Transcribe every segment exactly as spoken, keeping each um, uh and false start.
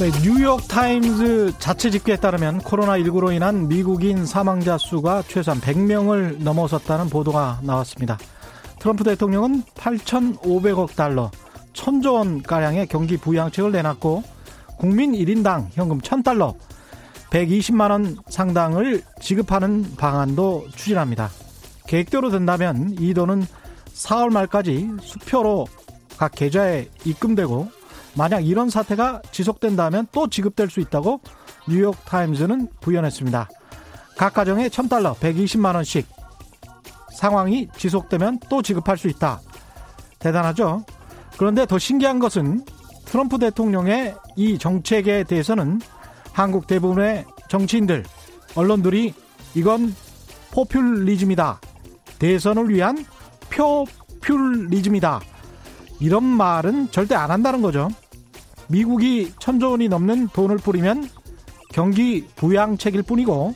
네, 뉴욕타임즈 자체 집계에 따르면 코로나십구로 인한 미국인 사망자 수가 최소한 백 명을 넘어섰다는 보도가 나왔습니다. 트럼프 대통령은 팔천오백억 달러, 천조 원가량의 경기 부양책을 내놨고 국민 일 인당 현금 천 달러, 백이십만 원 상당을 지급하는 방안도 추진합니다. 계획대로 된다면 이 돈은 사월 말까지 수표로 각 계좌에 입금되고 만약 이런 사태가 지속된다면 또 지급될 수 있다고 뉴욕타임즈는 부연했습니다. 각 가정에 천 달러, 백이십만 원씩 상황이 지속되면 또 지급할 수 있다. 대단하죠? 그런데 더 신기한 것은 트럼프 대통령의 이 정책에 대해서는 한국 대부분의 정치인들, 언론들이 이건 포퓰리즘이다, 대선을 위한 표퓰리즘이다, 이런 말은 절대 안 한다는 거죠. 미국이 천조 원이 넘는 돈을 뿌리면 경기 부양책일 뿐이고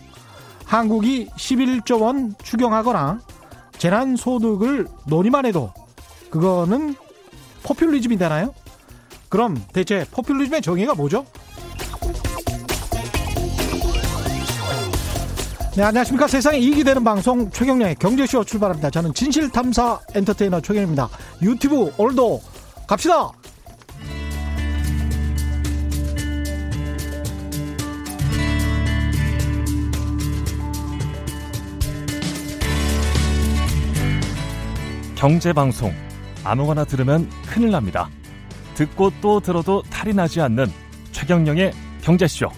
한국이 십일조 원 추경하거나 재난소득을 논의만 해도 그거는 포퓰리즘이 되나요? 그럼 대체 포퓰리즘의 정의가 뭐죠? 네, 안녕하십니까. 세상에 이익이 되는 방송 최경량의 경제쇼 출발합니다. 저는 진실탐사 엔터테이너 최경입니다. 유튜브 오늘도 갑시다. 경제방송 아무거나 들으면 큰일 납니다. 듣고 또 들어도 탈이 나지 않는 최경영의 경제쇼.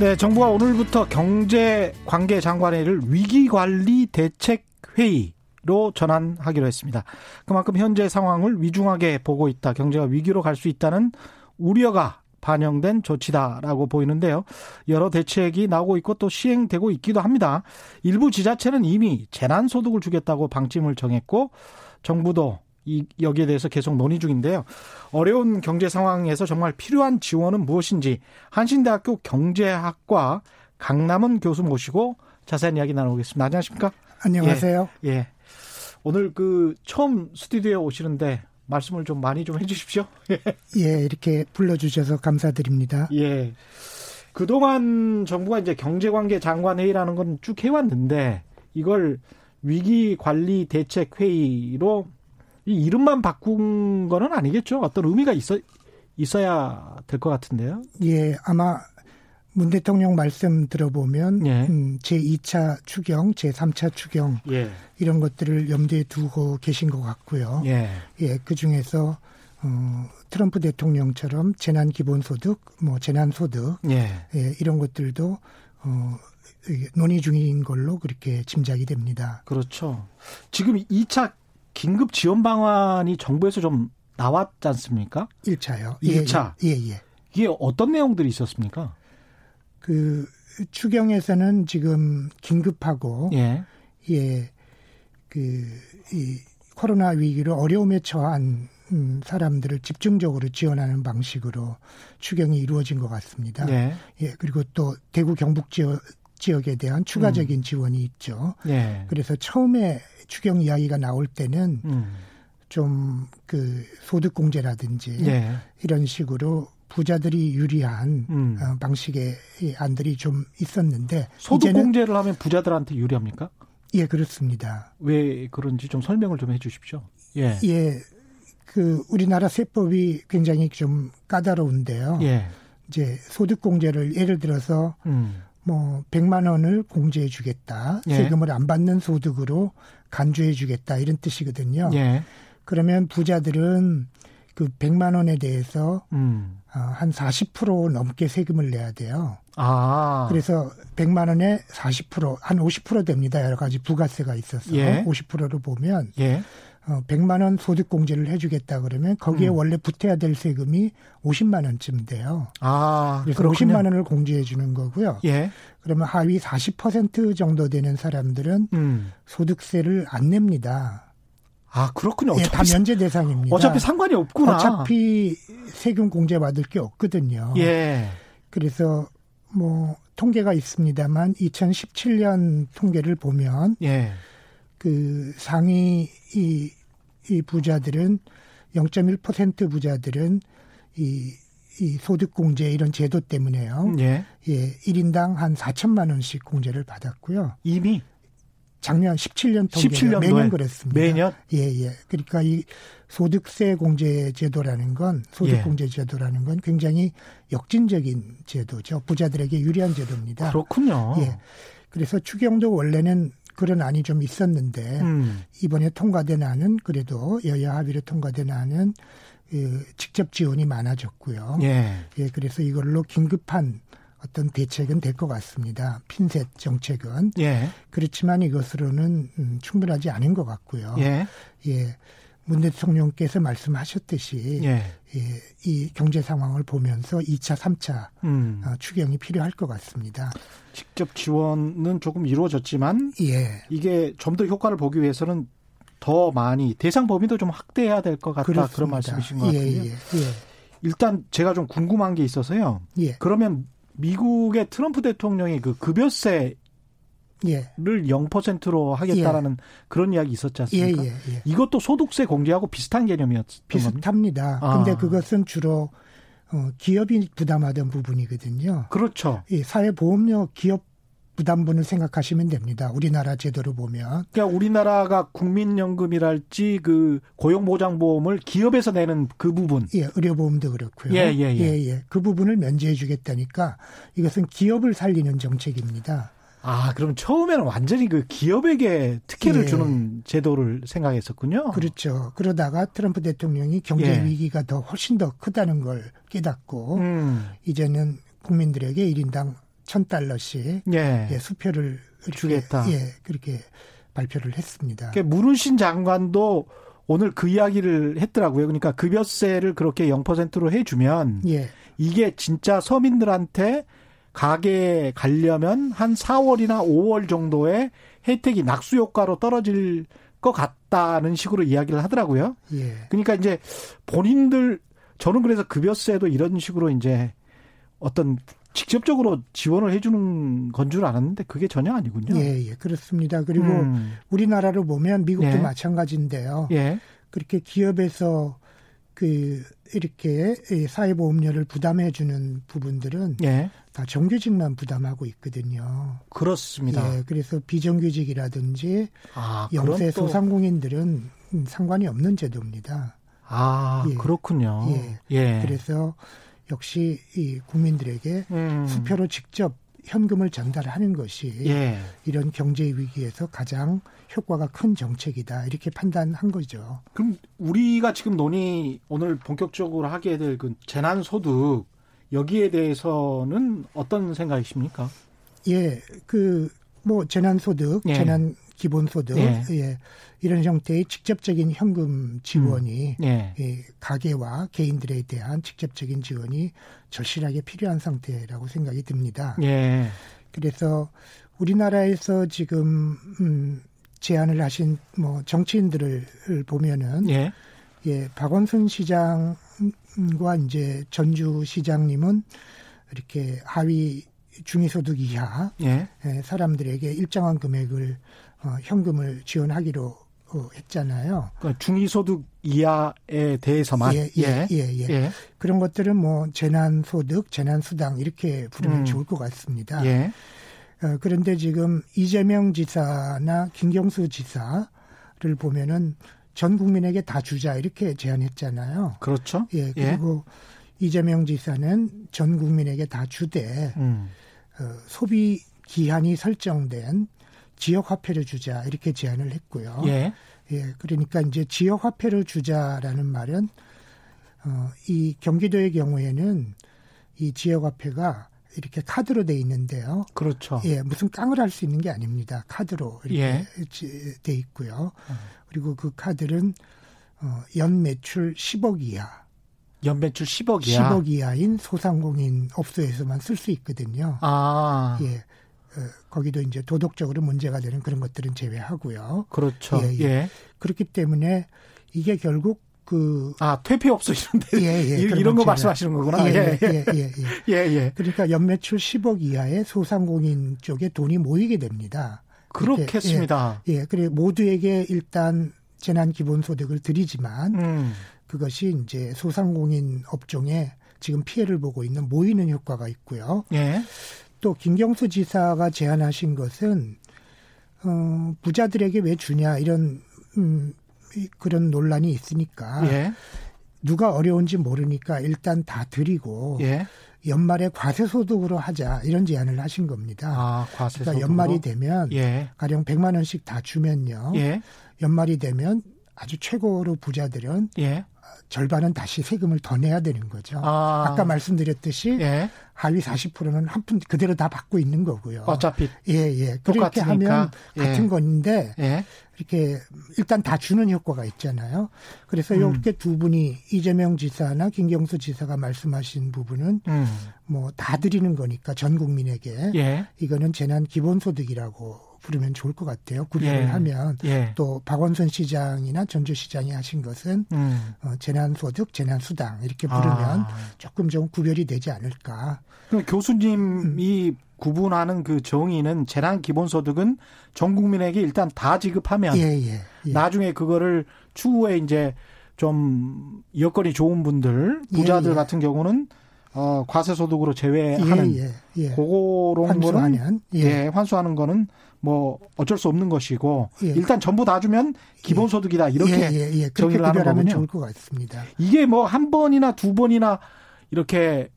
네, 정부가 오늘부터 경제관계 장관회의를 위기관리대책회의로 전환하기로 했습니다. 그만큼 현재 상황을 위중하게 보고 있다, 경제가 위기로 갈 수 있다는 우려가 반영된 조치다라고 보이는데요. 여러 대책이 나오고 있고 또 시행되고 있기도 합니다. 일부 지자체는 이미 재난소득을 주겠다고 방침을 정했고 정부도 이, 여기에 대해서 계속 논의 중인데요. 어려운 경제 상황에서 정말 필요한 지원은 무엇인지 한신대학교 경제학과 강남은 교수 모시고 자세한 이야기 나눠보겠습니다. 안녕하십니까? 안녕하세요. 예, 예. 오늘 그 처음 스튜디오에 오시는데 말씀을 좀 많이 좀 해주십시오. 예, 이렇게 불러주셔서 감사드립니다. 예. 그동안 정부가 이제 경제관계 장관회의라는 건 쭉 해왔는데 이걸 위기관리대책회의로 이 이름만 바꾼 거는 아니겠죠? 어떤 의미가 있어, 있어야 될 것 같은데요. 예, 아마 문 대통령 말씀 들어보면 예. 음, 제이 차 추경, 제삼 차 추경 예. 이런 것들을 염두에 두고 계신 것 같고요. 예, 예, 그중에서 어, 트럼프 대통령처럼 재난기본소득, 뭐 재난소득 예. 예, 이런 것들도 어, 논의 중인 걸로 그렇게 짐작이 됩니다. 그렇죠. 지금 이 차 긴급 지원 방안이 정부에서 좀 나왔지 않습니까? 일 차요. 일 차. 예, 예. 예. 이게 어떤 내용들이 있었습니까? 그 추경에서는 지금 긴급하고 예, 예, 그 이 코로나 위기로 어려움에 처한 음, 사람들을 집중적으로 지원하는 방식으로 추경이 이루어진 것 같습니다. 예, 예. 그리고 또 대구 경북 지역 지역에 대한 추가적인 음. 지원이 있죠. 예. 그래서 처음에 추경 이야기가 나올 때는 음. 좀 그 소득공제라든지 예. 이런 식으로 부자들이 유리한 음. 방식의 안들이 좀 있었는데 소득공제를 하면 부자들한테 유리합니까? 예, 그렇습니다. 왜 그런지 좀 설명을 좀 해주십시오. 예, 예, 그 우리나라 세법이 굉장히 좀 까다로운데요. 예, 이제 소득공제를 예를 들어서 음. 뭐 백만 원을 공제해 주겠다, 예. 세금을 안 받는 소득으로 간주해 주겠다 이런 뜻이거든요. 예. 그러면 부자들은 그 백만 원에 대해서 음. 어, 한 사십 퍼센트 넘게 세금을 내야 돼요. 아. 그래서 백만 원에 사십 퍼센트, 한 오십 퍼센트 됩니다. 여러 가지 부가세가 있어서 예. 오십 퍼센트로 보면 예. 어, 백만 원 소득공제를 해주겠다 그러면 거기에 음. 원래 붙어야 될 세금이 오십만 원쯤 돼요. 아, 그래서 그렇군요. 오십만 원을 공제해 주는 거고요. 예. 그러면 하위 사십 퍼센트 정도 되는 사람들은 음. 소득세를 안 냅니다. 아, 그렇군요. 어차피 예, 다 면제 대상입니다. 어차피 상관이 없구나. 어차피 세금 공제 받을 게 없거든요. 예. 그래서 뭐 통계가 있습니다만 이천십칠 년 통계를 보면 예. 그 상위 이, 이 부자들은 영 점 일 퍼센트 부자들은 이, 이 소득공제 이런 제도 때문에요. 예. 예, 일 인당 한 사천만 원씩 공제를 받았고요. 이미? 작년 십칠 년 통계가 매년 그랬습니다. 매년? 예, 예. 그러니까 이 소득세 공제 제도라는 건, 소득공제 예. 제도라는 건 굉장히 역진적인 제도죠. 부자들에게 유리한 제도입니다. 그렇군요. 예. 그래서 추경도 원래는 그런 안이 좀 있었는데, 음. 이번에 통과된 안은 그래도 여야 합의로 통과된 안은 그 직접 지원이 많아졌고요. 예. 예. 그래서 이걸로 긴급한 어떤 대책은 될 것 같습니다. 핀셋 정책은. 예. 그렇지만 이것으로는 음, 충분하지 않은 것 같고요. 예. 예. 문 대통령께서 말씀하셨듯이 예. 예, 이 경제 상황을 보면서 이 차, 삼 차 음. 어, 추경이 필요할 것 같습니다. 직접 지원은 조금 이루어졌지만 예. 이게 좀 더 효과를 보기 위해서는 더 많이 대상 범위도 좀 확대해야 될 것 같다. 그렇습니다. 그런 말씀이신 것 예, 같아요. 예, 예. 일단 제가 좀 궁금한 게 있어서요. 예. 그러면 미국의 트럼프 대통령이 그 급여세를 예. 영 퍼센트로 하겠다라는 예. 그런 이야기 있었지 않습니까? 예, 예, 예. 이것도 소득세 공제하고 비슷한 개념이었던 비슷합니다. 그런데 아. 그것은 주로 기업이 부담하던 부분이거든요. 그렇죠. 예, 사회보험료 기업 부담분을 생각하시면 됩니다. 우리나라 제도를 보면. 그러니까 우리나라가 국민연금이랄지 그 고용보장보험을 기업에서 내는 그 부분. 예, 의료보험도 그렇고요. 예, 예, 예. 예, 예. 그 부분을 면제해 주겠다니까 이것은 기업을 살리는 정책입니다. 아, 그럼 처음에는 완전히 그 기업에게 특혜를 예. 주는 제도를 생각했었군요. 그렇죠. 그러다가 트럼프 대통령이 경제 예. 위기가 더 훨씬 더 크다는 걸 깨닫고 음. 이제는 국민들에게 일 인당 천 달러씩 예. 예, 수표를 이렇게, 주겠다. 예, 그렇게 발표를 했습니다. 그러니까 무르신 장관도 오늘 그 이야기를 했더라고요. 그러니까 급여세를 그렇게 영 퍼센트로 해주면 예. 이게 진짜 서민들한테 가게에 가려면 한 사월이나 오월 정도의 혜택이 낙수효과로 떨어질 것 같다는 식으로 이야기를 하더라고요. 예. 그러니까 이제 본인들, 저는 그래서 급여세도 이런 식으로 이제 어떤 직접적으로 지원을 해주는 건 줄 알았는데 그게 전혀 아니군요. 예, 예, 그렇습니다. 그리고 음. 우리나라로 보면 미국도 예. 마찬가지인데요. 예. 그렇게 기업에서 그 이렇게 사회보험료를 부담해주는 부분들은 예. 다 정규직만 부담하고 있거든요. 그렇습니다. 예, 그래서 비정규직이라든지 아, 영세 또... 소상공인들은 상관이 없는 제도입니다. 아, 예. 그렇군요. 예, 예. 그래서 역시 이 국민들에게 음. 수표로 직접 현금을 전달하는 것이 예. 이런 경제 위기에서 가장 효과가 큰 정책이다 이렇게 판단한 거죠. 그럼 우리가 지금 논의 오늘 본격적으로 하게 될 그 재난소득 여기에 대해서는 어떤 생각이십니까? 예, 그 뭐 재난소득, 예. 재난 기본소득, 예. 예, 이런 형태의 직접적인 현금 지원이 음. 예. 예, 가계와 개인들에 대한 직접적인 지원이 절실하게 필요한 상태라고 생각이 듭니다. 예. 그래서 우리나라에서 지금 음, 제안을 하신 뭐 정치인들을 보면은 예. 예, 박원순 시장과 이제 전주 시장님은 이렇게 하위 중위소득 이하 예. 사람들에게 일정한 금액을 어, 현금을 지원하기로 어, 했잖아요. 그러니까 중위소득 이하에 대해서만. 예, 예, 예. 예, 예. 예. 그런 것들은 뭐 재난소득, 재난수당 이렇게 부르면 음. 좋을 것 같습니다. 예. 어, 그런데 지금 이재명 지사나 김경수 지사를 보면은 전 국민에게 다 주자 이렇게 제안했잖아요. 그렇죠. 예. 그리고 예. 이재명 지사는 전 국민에게 다 주되 음. 어, 소비 기한이 설정된 지역 화폐를 주자 이렇게 제안을 했고요. 예. 예. 그러니까 이제 지역 화폐를 주자라는 말은 어, 이 경기도의 경우에는 이 지역 화폐가 이렇게 카드로 돼 있는데요. 그렇죠. 예. 무슨 깡을 할 수 있는 게 아닙니다. 카드로 이렇게 예. 돼 있고요. 음. 그리고 그 카드는 어, 연 매출 십억 이하. 연 매출 십억 이하. 십억 이하인 소상공인 업소에서만 쓸 수 있거든요. 아. 예. 거기도 이제 도덕적으로 문제가 되는 그런 것들은 제외하고요. 그렇죠. 예, 예. 예. 그렇기 때문에 이게 결국 그 아 퇴폐업소 이런데 예, 예, 이런 거 제외. 말씀하시는 거구나. 예예예. 예, 예, 예, 예. 예, 예. 그러니까 연매출 십억 이하의 소상공인 쪽에 돈이 모이게 됩니다. 그렇겠습니다. 예, 예. 그래 모두에게 일단 재난기본소득을 드리지만 음. 그것이 이제 소상공인 업종에 지금 피해를 보고 있는 모이는 효과가 있고요. 예. 또 김경수 지사가 제안하신 것은 어, 부자들에게 왜 주냐 이런 음, 그런 논란이 있으니까 예. 누가 어려운지 모르니까 일단 다 드리고 예. 연말에 과세소득으로 하자 이런 제안을 하신 겁니다. 아, 과세소득으로? 그러니까 연말이 되면 예. 가령 백만 원씩 다 주면요. 예. 연말이 되면 아주 최고로 부자들은 예. 절반은 다시 세금을 더 내야 되는 거죠. 아. 아까 말씀드렸듯이 예. 하위 사십 퍼센트는 한 푼 그대로 다 받고 있는 거고요. 어차피 예, 예. 그렇게 하면 예. 같은 건데 예. 이렇게 일단 다 주는 효과가 있잖아요. 그래서 음. 이렇게 두 분이 이재명 지사나 김경수 지사가 말씀하신 부분은 음. 뭐 다 드리는 거니까 전 국민에게 예. 이거는 재난 기본소득이라고 부르면 좋을 것 같아요. 구별을 예. 하면 예. 또 박원순 시장이나 전주시장이 하신 것은 음. 어, 재난소득, 재난수당 이렇게 부르면 아. 조금 좀 구별이 되지 않을까. 그럼 교수님이 음. 구분하는 그 정의는 재난기본소득은 전 국민에게 일단 다 지급하면 예, 예, 예. 나중에 그거를 추후에 이제 좀 여건이 좋은 분들, 부자들 예, 예. 같은 경우는 어, 과세소득으로 제외하는 예, 예, 예. 그런 거는 예. 예, 환수하는 거는 뭐 어쩔 수 없는 것이고 예. 일단 전부 다 주면 기본소득이다 이렇게 예, 예, 예. 정의를 하는 거군요. 좋을 것 같습니다. 이게 뭐 한 번이나 두 번이나 이렇게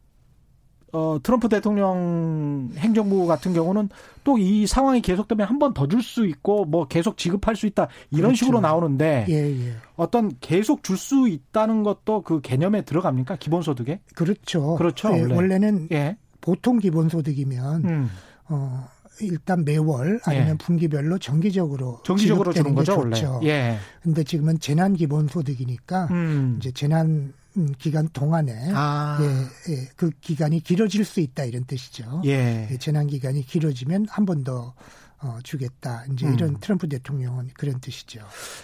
어, 트럼프 대통령 행정부 같은 경우는 또 이 상황이 계속되면 한 번 더 줄 수 있고 뭐 계속 지급할 수 있다 이런 그렇죠. 식으로 나오는데 예, 예. 어떤 계속 줄 수 있다는 것도 그 개념에 들어갑니까? 기본소득에? 그렇죠. 그렇죠. 예, 원래. 원래는 예. 보통 기본소득이면 음. 어, 일단 매월 아니면 예. 분기별로 정기적으로 정기적으로 주는 거죠, 원래. 예. 근데 지금은 재난 기본소득이니까 음. 이제 재난 기간 동안에 아. 예, 예, 그 기간이 길어질 수 있다 이런 뜻이죠. 예. 예, 재난 기간이 길어지면 한 번 더 어, 주겠다. 이제 음. 이런 트럼프 대통령은 그런 뜻이죠.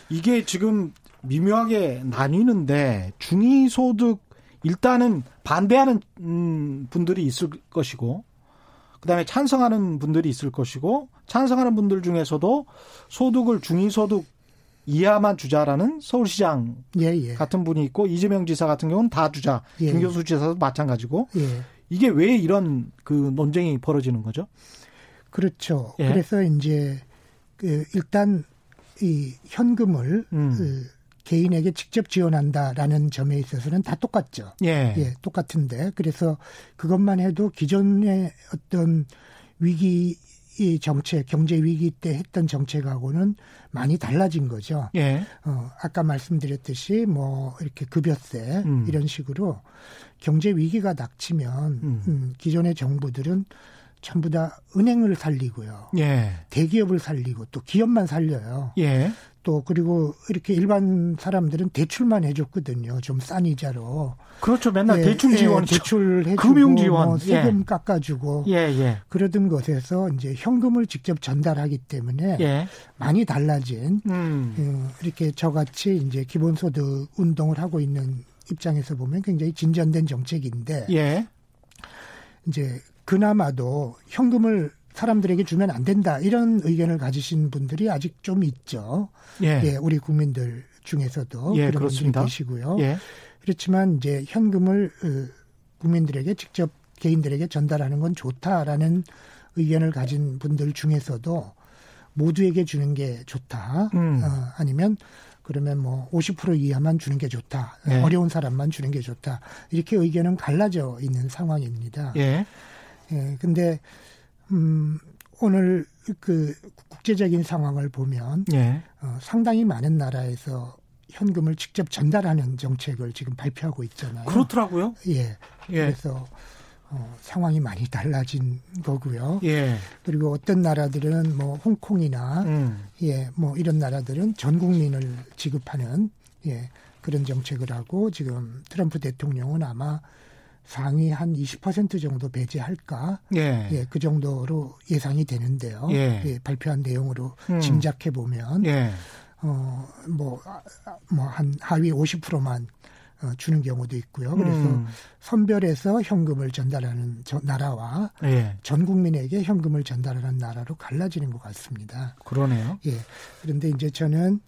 이게 지금 미묘하게 나뉘는데 중위소득 일단은 반대하는 음, 분들이 있을 것이고 그다음에 찬성하는 분들이 있을 것이고 찬성하는 분들 중에서도 소득을 중위소득 이하만 주자라는 서울시장 예, 예. 같은 분이 있고 이재명 지사 같은 경우는 다 주자. 예. 김경수 지사도 마찬가지고. 예. 이게 왜 이런 그 논쟁이 벌어지는 거죠? 그렇죠. 예. 그래서 이제 그 일단 이 현금을 음. 그 개인에게 직접 지원한다라는 점에 있어서는 다 똑같죠. 예. 예, 똑같은데 그래서 그것만 해도 기존의 어떤 위기 이 정책, 경제 위기 때 했던 정책하고는 많이 달라진 거죠. 예. 어, 아까 말씀드렸듯이 뭐 이렇게 급여세 음. 이런 식으로 경제 위기가 닥치면 음. 음, 기존의 정부들은 전부 다 은행을 살리고요. 예. 대기업을 살리고 또 기업만 살려요. 예. 또 그리고 이렇게 일반 사람들은 대출만 해줬거든요. 좀 싼 이자로. 그렇죠. 맨날 예, 대출 지원, 예, 대출 해주고, 금융 지원, 뭐 세금 예. 깎아주고, 예, 예. 그러던 것에서 이제 현금을 직접 전달하기 때문에 예. 많이 달라진 음. 음, 이렇게 저같이 이제 기본소득 운동을 하고 있는 입장에서 보면 굉장히 진전된 정책인데 예. 이제 그나마도 현금을 사람들에게 주면 안 된다 이런 의견을 가지신 분들이 아직 좀 있죠. 예, 예 우리 국민들 중에서도 예, 그런 분들이 계시고요. 예. 그렇지만 이제 현금을 국민들에게 직접 개인들에게 전달하는 건 좋다라는 의견을 가진 분들 중에서도 모두에게 주는 게 좋다. 음. 어, 아니면 그러면 뭐 오십 퍼센트 이하만 주는 게 좋다. 예. 어려운 사람만 주는 게 좋다. 이렇게 의견은 갈라져 있는 상황입니다. 예. 예, 근데 음, 오늘 그 국제적인 상황을 보면 예. 어, 상당히 많은 나라에서 현금을 직접 전달하는 정책을 지금 발표하고 있잖아요. 그렇더라고요. 예. 예. 그래서 어, 상황이 많이 달라진 거고요. 예. 그리고 어떤 나라들은 뭐 홍콩이나 음. 예, 뭐 이런 나라들은 전 국민을 지급하는 예, 그런 정책을 하고 지금 트럼프 대통령은 아마 상위 한 이십 퍼센트 정도 배제할까? 예. 예, 그 정도로 예상이 되는데요. 예. 예 발표한 내용으로 음. 짐작해 보면, 예. 어, 뭐, 뭐, 한 하위 오십 퍼센트만 어, 주는 경우도 있고요. 그래서 음. 선별해서 현금을 전달하는 저, 나라와 예. 전 국민에게 현금을 전달하는 나라로 갈라지는 것 같습니다. 그러네요. 예. 그런데 이제 저는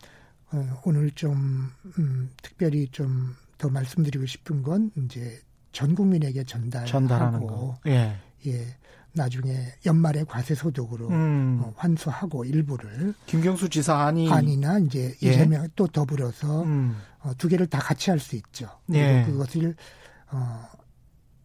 오늘 좀 음, 특별히 좀 더 말씀드리고 싶은 건 이제 전 국민에게 전달하고 전달하는 거. 예. 예. 나중에 연말에 과세 소득으로 음. 어, 환수하고 일부를 김경수 지사 안이 안이나 이제 예. 이재명 또 더불어서 음. 어, 두 개를 다 같이 할 수 있죠. 예. 그리고 그것을 어,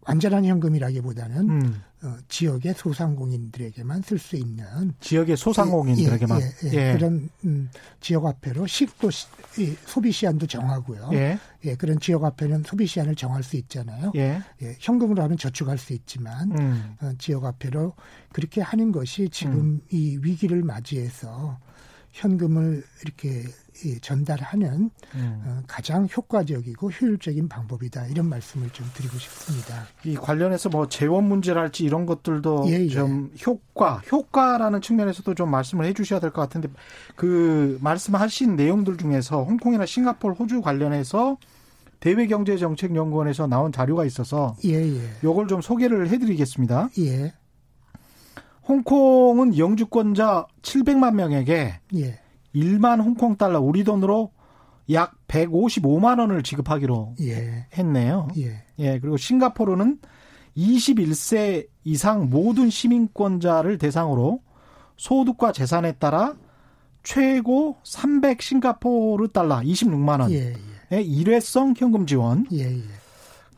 완전한 현금이라기보다는 음. 어, 지역의 소상공인들에게만 쓸 수 있는 지역의 소상공인들에게만 예, 예, 예. 예. 그런 음, 지역화폐로 식도 시, 예, 소비 시한도 정하고요. 예. 예, 그런 지역화폐는 소비 시한을 정할 수 있잖아요. 예. 예, 현금으로 하면 저축할 수 있지만 음. 어, 지역화폐로 그렇게 하는 것이 지금 음. 이 위기를 맞이해서 현금을 이렇게 전달하는 음. 가장 효과적이고 효율적인 방법이다. 이런 말씀을 좀 드리고 싶습니다. 이 관련해서 뭐 재원 문제랄지 이런 것들도 예, 예. 좀 효과, 효과라는 측면에서도 좀 말씀을 해 주셔야 될 것 같은데 그 말씀하신 내용들 중에서 홍콩이나 싱가포르, 호주 관련해서 대외경제정책연구원에서 나온 자료가 있어서 예, 예. 요걸 좀 소개를 해 드리겠습니다. 예. 홍콩은 영주권자 칠백만 명에게 예. 일만 홍콩 달러, 우리 돈으로 약 백오십오만 원을 지급하기로 예. 했네요. 예. 예. 그리고 싱가포르는 이십일 세 이상 모든 시민권자를 대상으로 소득과 재산에 따라 최고 삼백 싱가포르 달러, 이십육만 원의 예. 예. 일회성 현금 지원. 예. 예.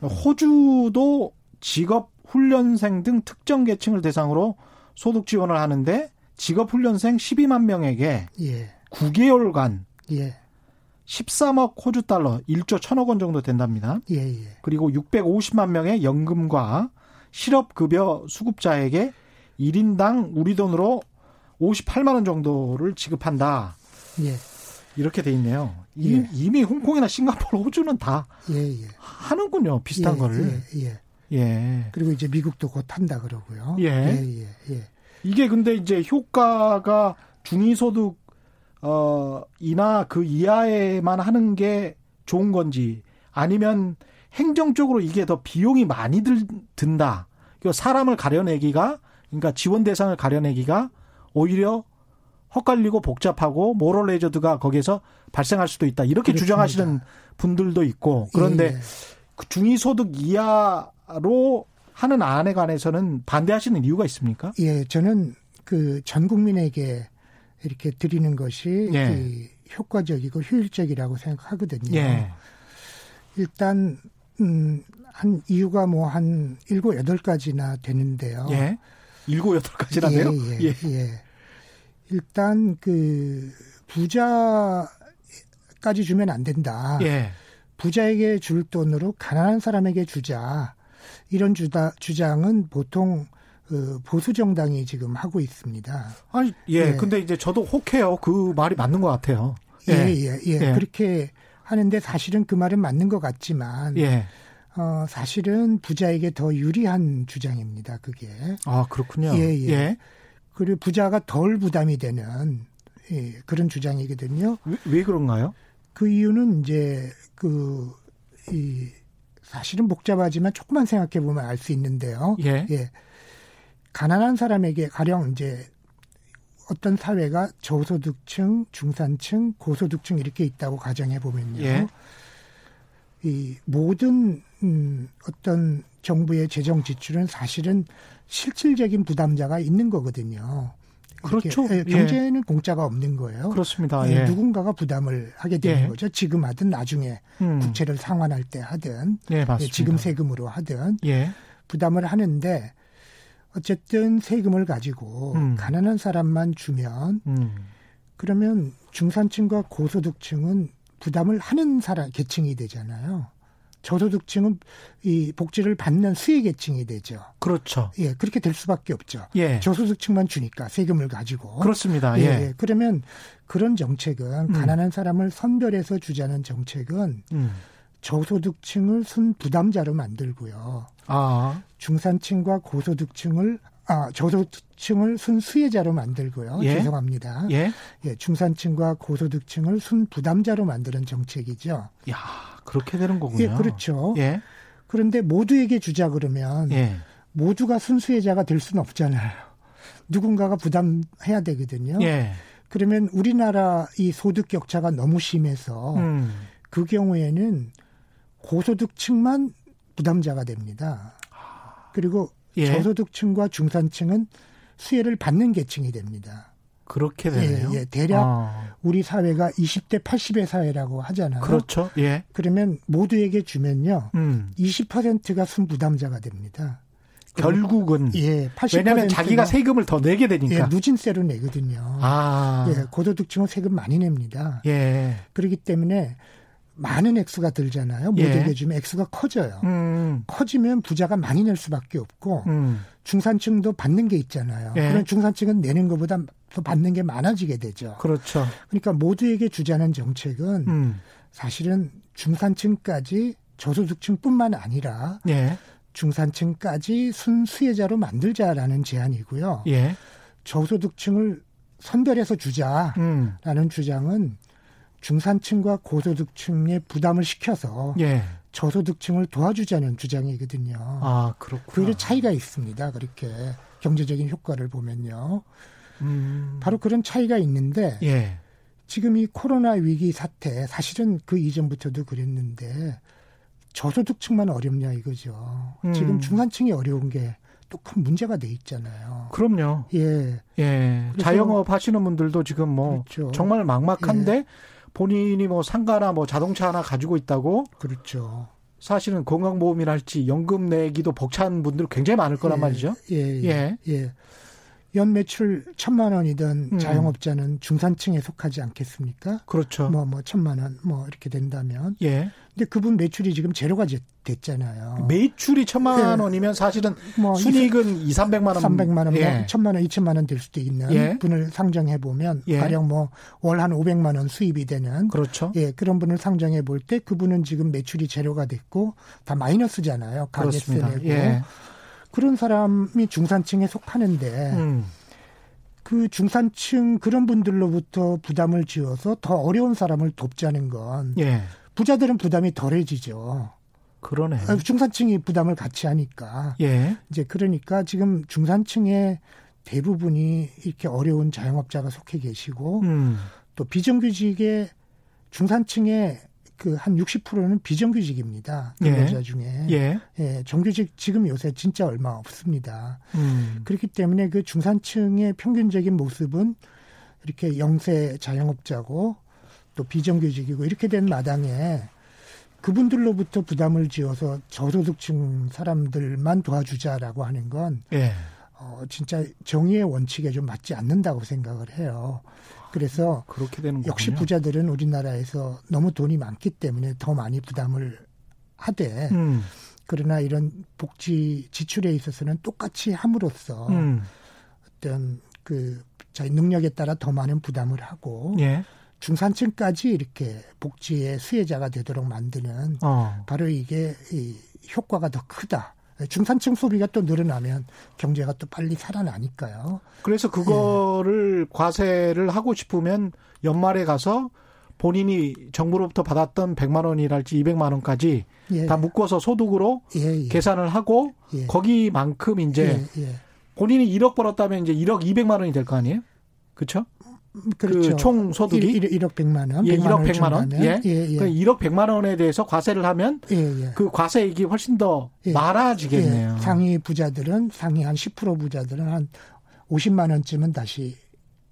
호주도 직업 훈련생 등 특정 계층을 대상으로 소득 지원을 하는데 직업훈련생 십이만 명에게 예. 구 개월간 예. 십삼억 호주 달러 일조 천억 원 정도 된답니다. 예예. 그리고 육백오십만 명의 연금과 실업급여 수급자에게 일 인당 우리 돈으로 오십팔만 원 정도를 지급한다. 예. 이렇게 돼 있네요. 이미, 예. 이미 홍콩이나 싱가포르, 호주는 다 예예. 하는군요. 비슷한 예, 거를. 예예. 예. 그리고 이제 미국도 곧 한다 그러고요. 예. 예, 예, 예. 이게 근데 이제 효과가 중위소득, 어, 이나 그 이하에만 하는 게 좋은 건지 아니면 행정적으로 이게 더 비용이 많이 들, 든다. 그러니까 사람을 가려내기가, 그러니까 지원 대상을 가려내기가 오히려 헛갈리고 복잡하고 모럴 해저드가 거기에서 발생할 수도 있다. 이렇게 그렇습니다. 주장하시는 분들도 있고. 그런데 예. 그 중위소득 이하, 로 하는 안에 관해서는 반대하시는 이유가 있습니까? 예, 저는 그 전 국민에게 이렇게 드리는 것이 예. 그 효과적이고 효율적이라고 생각하거든요. 예. 일단 음, 한 이유가 뭐 한 일곱 여덟 가지나 되는데요. 예, 일곱 여덟 가지라네요. 예, 예, 예. 예. 일단 그 부자까지 주면 안 된다. 예. 부자에게 줄 돈으로 가난한 사람에게 주자. 이런 주다, 주장은 보통 그 보수 정당이 지금 하고 있습니다. 아니, 예, 예. 근데 이제 저도 혹해요. 그 말이 맞는 것 같아요. 예, 예, 예. 예. 그렇게 하는데 사실은 그 말은 맞는 것 같지만, 예. 어, 사실은 부자에게 더 유리한 주장입니다. 그게. 아, 그렇군요. 예, 예. 예. 그리고 부자가 덜 부담이 되는 예, 그런 주장이거든요. 왜, 왜 그런가요? 그 이유는 이제 그 이. 사실은 복잡하지만 조금만 생각해 보면 알 수 있는데요. 예. 예. 가난한 사람에게 가령 이제 어떤 사회가 저소득층, 중산층, 고소득층 이렇게 있다고 가정해 보면요. 예. 이 모든 음, 어떤 정부의 재정 지출은 사실은 실질적인 부담자가 있는 거거든요. 그렇죠. 예. 경제에는 공짜가 없는 거예요. 그렇습니다. 예. 누군가가 부담을 하게 되는 예. 거죠. 지금 하든 나중에 음. 국채를 상환할 때 하든 예, 맞습니다. 지금 세금으로 하든 예. 부담을 하는데 어쨌든 세금을 가지고 음. 가난한 사람만 주면 음. 그러면 중산층과 고소득층은 부담을 하는 사람 계층이 되잖아요. 저소득층은 이 복지를 받는 수혜 계층이 되죠. 그렇죠. 예, 그렇게 될 수밖에 없죠. 예. 저소득층만 주니까 세금을 가지고. 그렇습니다. 예. 예 그러면 그런 정책은 음. 가난한 사람을 선별해서 주자는 정책은 음. 저소득층을 순부담자로 만들고요. 아. 중산층과 고소득층을 아, 저소득층을 순수혜자로 만들고요. 예? 죄송합니다. 예? 예, 중산층과 고소득층을 순부담자로 만드는 정책이죠. 야, 그렇게 되는 거군요. 예, 그렇죠. 예? 그런데 모두에게 주자 그러면 예. 모두가 순수혜자가 될 수는 없잖아요. 누군가가 부담해야 되거든요. 예. 그러면 우리나라 이 소득 격차가 너무 심해서 음. 그 경우에는 고소득층만 부담자가 됩니다. 그리고 예. 저소득층과 중산층은 수혜를 받는 계층이 됩니다. 그렇게 되네요. 예, 예. 대략 아. 우리 사회가 이십 대 팔십의 사회라고 하잖아요. 그렇죠. 예. 그러면 모두에게 주면요. 음. 이십 퍼센트가 순부담자가 됩니다. 결국은. 예. 팔십 퍼센트 왜냐하면 자기가 세금을 더 내게 되니까. 예, 누진세로 내거든요. 아. 예, 고소득층은 세금 많이 냅니다. 예. 그렇기 때문에 많은 액수가 들잖아요. 모두에게 예. 주면 액수가 커져요. 음. 커지면 부자가 많이 낼 수밖에 없고 음. 중산층도 받는 게 있잖아요. 예. 그런 중산층은 내는 것보다 더 받는 게 많아지게 되죠. 그렇죠. 그러니까 모두에게 주자는 정책은 음. 사실은 중산층까지 저소득층뿐만 아니라 예. 중산층까지 순수혜자로 만들자라는 제안이고요. 예. 저소득층을 선별해서 주자라는 음. 주장은 중산층과 고소득층의 부담을 시켜서 예. 저소득층을 도와주자는 주장이거든요. 아, 그렇구나. 그 차이가 있습니다. 그렇게 경제적인 효과를 보면요. 음. 바로 그런 차이가 있는데 예. 지금 이 코로나 위기 사태 사실은 그 이전부터도 그랬는데 저소득층만 어렵냐 이거죠. 음. 지금 중산층이 어려운 게 또 큰 문제가 돼 있잖아요. 그럼요. 예, 예. 자영업 하시는 분들도 지금 뭐 그렇죠. 정말 막막한데 예. 본인이 뭐 상가나 뭐 자동차 하나 가지고 있다고 그렇죠. 사실은 건강보험이랄지 연금 내기도 벅찬 분들 굉장히 많을 거란 예. 말이죠. 예, 예. 예. 예. 연 매출 천만 원이던 음. 자영업자는 중산층에 속하지 않겠습니까? 그렇죠. 뭐, 뭐, 천만 원, 뭐, 이렇게 된다면. 예. 근데 그분 매출이 지금 제로가 됐잖아요. 매출이 천만 예. 원이면 사실은 뭐 순이익은 이삼백만 원. 삼백만 원, 예. 천만 원, 이천만 원 될 수도 있는 예. 분을 상정해보면, 예. 가령 뭐, 월 한 오백만 원 수입이 되는. 그렇죠. 예. 그런 분을 상정해볼 때 그분은 지금 매출이 제로가 됐고, 다 마이너스잖아요. 가게세 내고. 예. 그런 사람이 중산층에 속하는데 음. 그 중산층 그런 분들로부터 부담을 지어서 더 어려운 사람을 돕자는 건 예. 부자들은 부담이 덜해지죠. 그러네. 중산층이 부담을 같이 하니까. 예. 이제 그러니까 지금 중산층의 대부분이 이렇게 어려운 자영업자가 속해 계시고 음. 또 비정규직의 중산층의 그 한 육십 퍼센트는 비정규직입니다. 근로자 예. 중에. 예. 예. 정규직 지금 요새 진짜 얼마 없습니다. 음. 그렇기 때문에 그 중산층의 평균적인 모습은 이렇게 영세 자영업자고 또 비정규직이고 이렇게 된 마당에 그분들로부터 부담을 지어서 저소득층 사람들만 도와주자라고 하는 건 예. 어, 진짜 정의의 원칙에 좀 맞지 않는다고 생각을 해요. 그래서 그렇게 되는 역시 거군요. 부자들은 우리나라에서 너무 돈이 많기 때문에 더 많이 부담을 하되 음. 그러나 이런 복지 지출에 있어서는 똑같이 함으로써 음. 어떤 그 자기 능력에 따라 더 많은 부담을 하고 예. 중산층까지 이렇게 복지의 수혜자가 되도록 만드는 어. 바로 이게 이 효과가 더 크다. 중산층 소비가 또 늘어나면 경제가 또 빨리 살아나니까요. 그래서 그거를 예. 과세를 하고 싶으면 연말에 가서 본인이 정부로부터 받았던 백만 원이랄지 이백만 원까지 예. 다 묶어서 소득으로 예, 예. 계산을 하고 예. 거기만큼 이제 예, 예. 본인이 일억 벌었다면 이제 일억 이백만 원이 될 거 아니에요? 그렇죠? 그렇죠. 그 총 소득이 일, 일, 일억 백만 원. 예, 일억 백만 원. 예. 예, 예. 그 일억 백만 원에 대해서 과세를 하면 예, 예. 그 과세액이 훨씬 더 예. 많아지겠네요. 예. 상위 부자들은 상위 한 십 퍼센트 부자들은 한 오십만 원쯤은 다시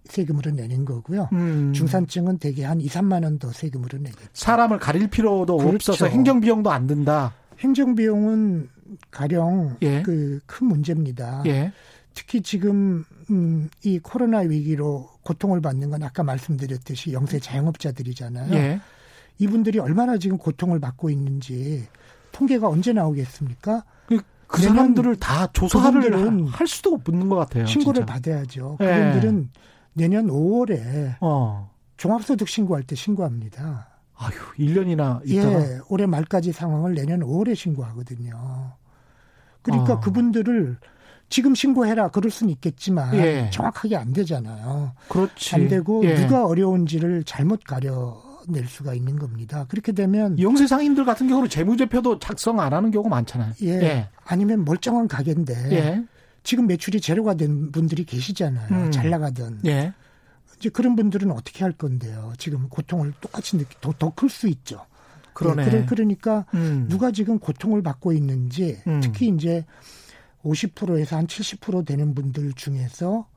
세금으로 내는 거고요. 음. 중산층은 대개 한 이, 삼만 원 더 세금으로 내겠죠. 사람을 가릴 필요도 그렇죠. 없어서 행정비용도 안 든다. 행정비용은 가령 예. 그 큰 문제입니다. 예. 특히 지금 음, 이 코로나 위기로 고통을 받는 건 아까 말씀드렸듯이 영세 자영업자들이잖아요. 예. 이분들이 얼마나 지금 고통을 받고 있는지 통계가 언제 나오겠습니까? 그, 그 사람들을 다 조사를 할 수도 없는 것 같아요. 신고를 진짜. 받아야죠. 예. 그분들은 내년 오월에 어. 종합소득 신고할 때 신고합니다. 아유, 일 년이나 있다가. 예, 올해 말까지 상황을 내년 오월에 신고하거든요. 그러니까 어. 그분들을 지금 신고해라 그럴 수는 있겠지만 예. 정확하게 안 되잖아요. 그렇지. 안 되고 예. 누가 어려운지를 잘못 가려낼 수가 있는 겁니다. 그렇게 되면 영세 상인들 같은 경우는 재무제표도 작성 안 하는 경우가 많잖아요. 예. 예. 아니면 멀쩡한 가게인데 예. 지금 매출이 제로가 된 분들이 계시잖아요. 음. 잘 나가던. 예. 이제 그런 분들은 어떻게 할 건데요. 지금 고통을 똑같이 느끼, 더, 더 클 수 있죠. 그러네. 네, 그러니까 음. 누가 지금 고통을 받고 있는지 음. 특히 이제 오십 퍼센트에서 한 칠십 퍼센트 되는 분들 중에서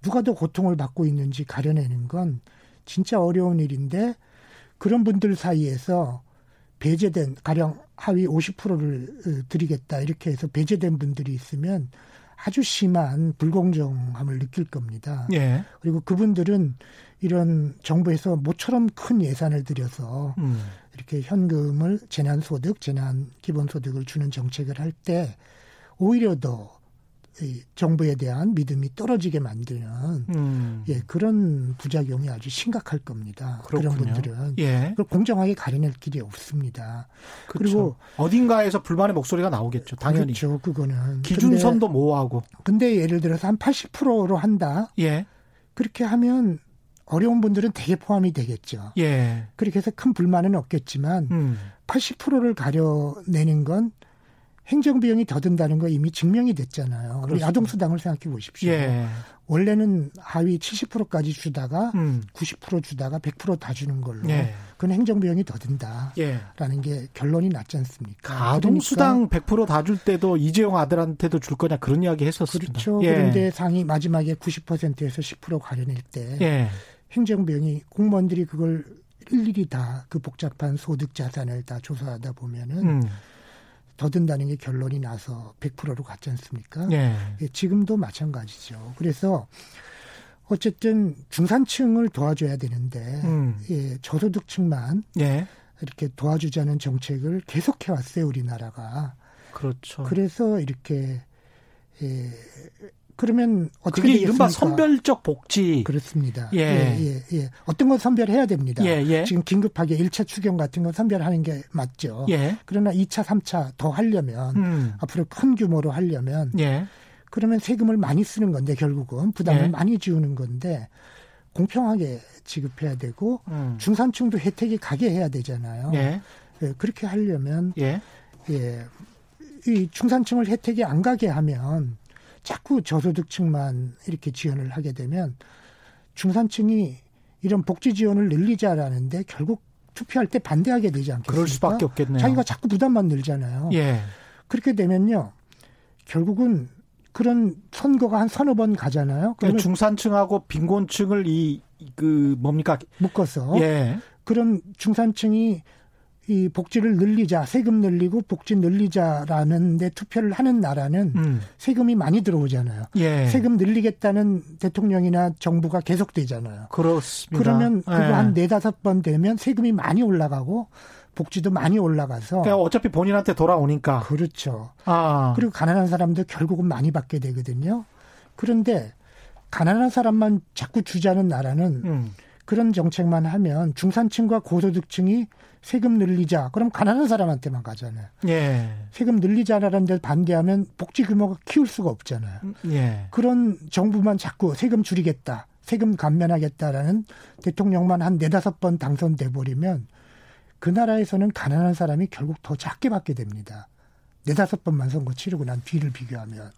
누가 더 고통을 받고 있는지 가려내는 건 진짜 어려운 일인데 그런 분들 사이에서 배제된 가령 하위 오십 퍼센트를 드리겠다 이렇게 해서 배제된 분들이 있으면 아주 심한 불공정함을 느낄 겁니다. 예. 그리고 그분들은 이런 정부에서 모처럼 큰 예산을 들여서 음. 이렇게 현금을 재난소득, 재난기본소득을 주는 정책을 할 때 오히려 더 이 정부에 대한 믿음이 떨어지게 만드는 음. 예, 그런 부작용이 아주 심각할 겁니다. 그렇군요. 그런 분들은 예. 공정하게 가려낼 길이 없습니다. 그쵸. 그리고 어딘가에서 불만의 목소리가 나오겠죠. 당연히. 그렇죠. 그거는. 기준선도 근데, 모호하고. 근데 예를 들어서 한 팔십 퍼센트로 한다. 예. 그렇게 하면 어려운 분들은 대개 포함이 되겠죠. 예. 그렇게 해서 큰 불만은 없겠지만 음. 팔십 퍼센트를 가려내는 건 행정비용이 더 든다는 거 이미 증명이 됐잖아요. 우리 아동수당을 생각해 보십시오. 예. 원래는 하위 칠십 퍼센트까지 주다가 음. 구십 퍼센트 주다가 백 퍼센트 다 주는 걸로 예. 그건 행정비용이 더 든다라는 예. 게 결론이 났지 않습니까? 아동수당 그러니까 백 퍼센트 다 줄 때도 이재용 아들한테도 줄 거냐 그런 이야기 했었습니다. 그렇죠. 예. 그런데 상위 마지막에 구십 퍼센트에서 십 퍼센트 가려낼 때 예. 행정비용이 공무원들이 그걸 일일이 다 그 복잡한 소득자산을 다 조사하다 보면은 음. 더 든다는 게 결론이 나서 백 퍼센트로 갔지 않습니까? 예. 예, 지금도 마찬가지죠. 그래서 어쨌든 중산층을 도와줘야 되는데 음. 예, 저소득층만 예. 이렇게 도와주자는 정책을 계속해왔어요. 우리나라가. 그렇죠. 그래서 이렇게 예, 그러면 어떻게 그게 되겠습니까? 이른바 선별적 복지. 그렇습니다. 예. 예, 예, 예. 어떤 건 선별해야 됩니다. 예, 예. 지금 긴급하게 일 차 추경 같은 건 선별하는 게 맞죠. 예. 그러나 이 차, 삼 차 더 하려면 음. 앞으로 큰 규모로 하려면 예. 그러면 세금을 많이 쓰는 건데 결국은 부담을 예. 많이 지우는 건데 공평하게 지급해야 되고 음. 중산층도 혜택이 가게 해야 되잖아요. 예. 예, 그렇게 하려면 예. 예, 이 중산층을 혜택이 안 가게 하면 자꾸 저소득층만 이렇게 지원을 하게 되면 중산층이 이런 복지 지원을 늘리자라는데 결국 투표할 때 반대하게 되지 않겠습니까? 그럴 수밖에 없겠네요. 자기가 자꾸 부담만 늘잖아요. 예. 그렇게 되면요. 결국은 그런 선거가 한 서너 번 가잖아요. 그러면 예, 중산층하고 빈곤층을 이, 그, 뭡니까? 묶어서. 예. 그럼 중산층이 이 복지를 늘리자, 세금 늘리고 복지 늘리자라는 데 투표를 하는 나라는 음. 세금이 많이 들어오잖아요. 예. 세금 늘리겠다는 대통령이나 정부가 계속되잖아요. 그렇습니다. 그러면 예. 그거 한 네다섯 번 되면 세금이 많이 올라가고 복지도 많이 올라가서. 그러니까 어차피 본인한테 돌아오니까. 그렇죠. 아. 그리고 가난한 사람도 결국은 많이 받게 되거든요. 그런데 가난한 사람만 자꾸 주자는 나라는 음. 그런 정책만 하면 중산층과 고소득층이 세금 늘리자. 그럼 가난한 사람한테만 가잖아요. 예. 세금 늘리자라는 데 반대하면 복지 규모가 키울 수가 없잖아요. 예. 그런 정부만 자꾸 세금 줄이겠다. 세금 감면하겠다라는 대통령만 한 네다섯 번 당선돼버리면 그 나라에서는 가난한 사람이 결국 더 작게 받게 됩니다. 네다섯 번만 선거 치르고 난 뒤를 비교하면.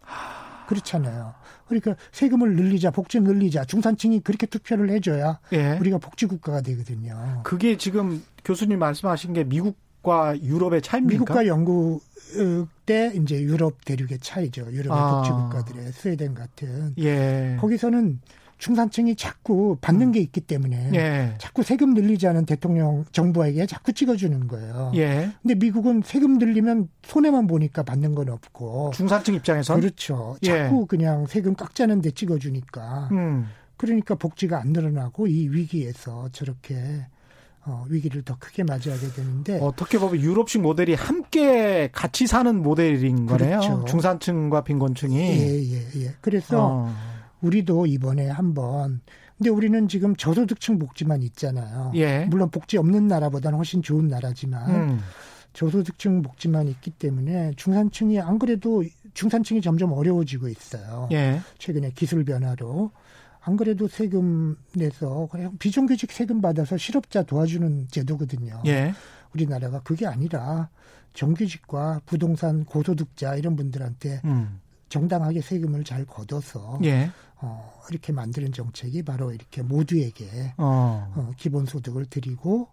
그렇잖아요. 그러니까 세금을 늘리자, 복지 늘리자, 중산층이 그렇게 투표를 해줘야 예. 우리가 복지국가가 되거든요. 그게 지금 교수님 말씀하신 게 미국과 유럽의 차이입니까? 미국과 영국 때 이제 유럽 대륙의 차이죠. 유럽의 아. 복지국가들의 스웨덴 같은. 예. 거기서는 중산층이 자꾸 받는 음. 게 있기 때문에 예. 자꾸 세금 늘리자는 대통령 정부에게 자꾸 찍어주는 거예요. 예. 근데 미국은 세금 늘리면 손해만 보니까 받는 건 없고. 중산층 입장에서는? 그렇죠. 예. 자꾸 그냥 세금 깎자는 데 찍어주니까. 음. 그러니까 복지가 안 늘어나고 이 위기에서 저렇게 어, 위기를 더 크게 맞이하게 되는데. 어떻게 보면 유럽식 모델이 함께 같이 사는 모델인 거네요. 그렇죠. 중산층과 빈곤층이. 예, 예, 예. 그래서. 어. 우리도 이번에 한번 근데 우리는 지금 저소득층 복지만 있잖아요. 예. 물론 복지 없는 나라보다는 훨씬 좋은 나라지만 음. 저소득층 복지만 있기 때문에 중산층이 안 그래도 중산층이 점점 어려워지고 있어요. 예. 최근에 기술 변화로 안 그래도 세금 내서 그냥 비정규직 세금 받아서 실업자 도와주는 제도거든요. 예. 우리나라가 그게 아니라 정규직과 부동산 고소득자 이런 분들한테 음. 정당하게 세금을 잘 걷어서 예. 어, 이렇게 만드는 정책이 바로 이렇게 모두에게 어. 어, 기본소득을 드리고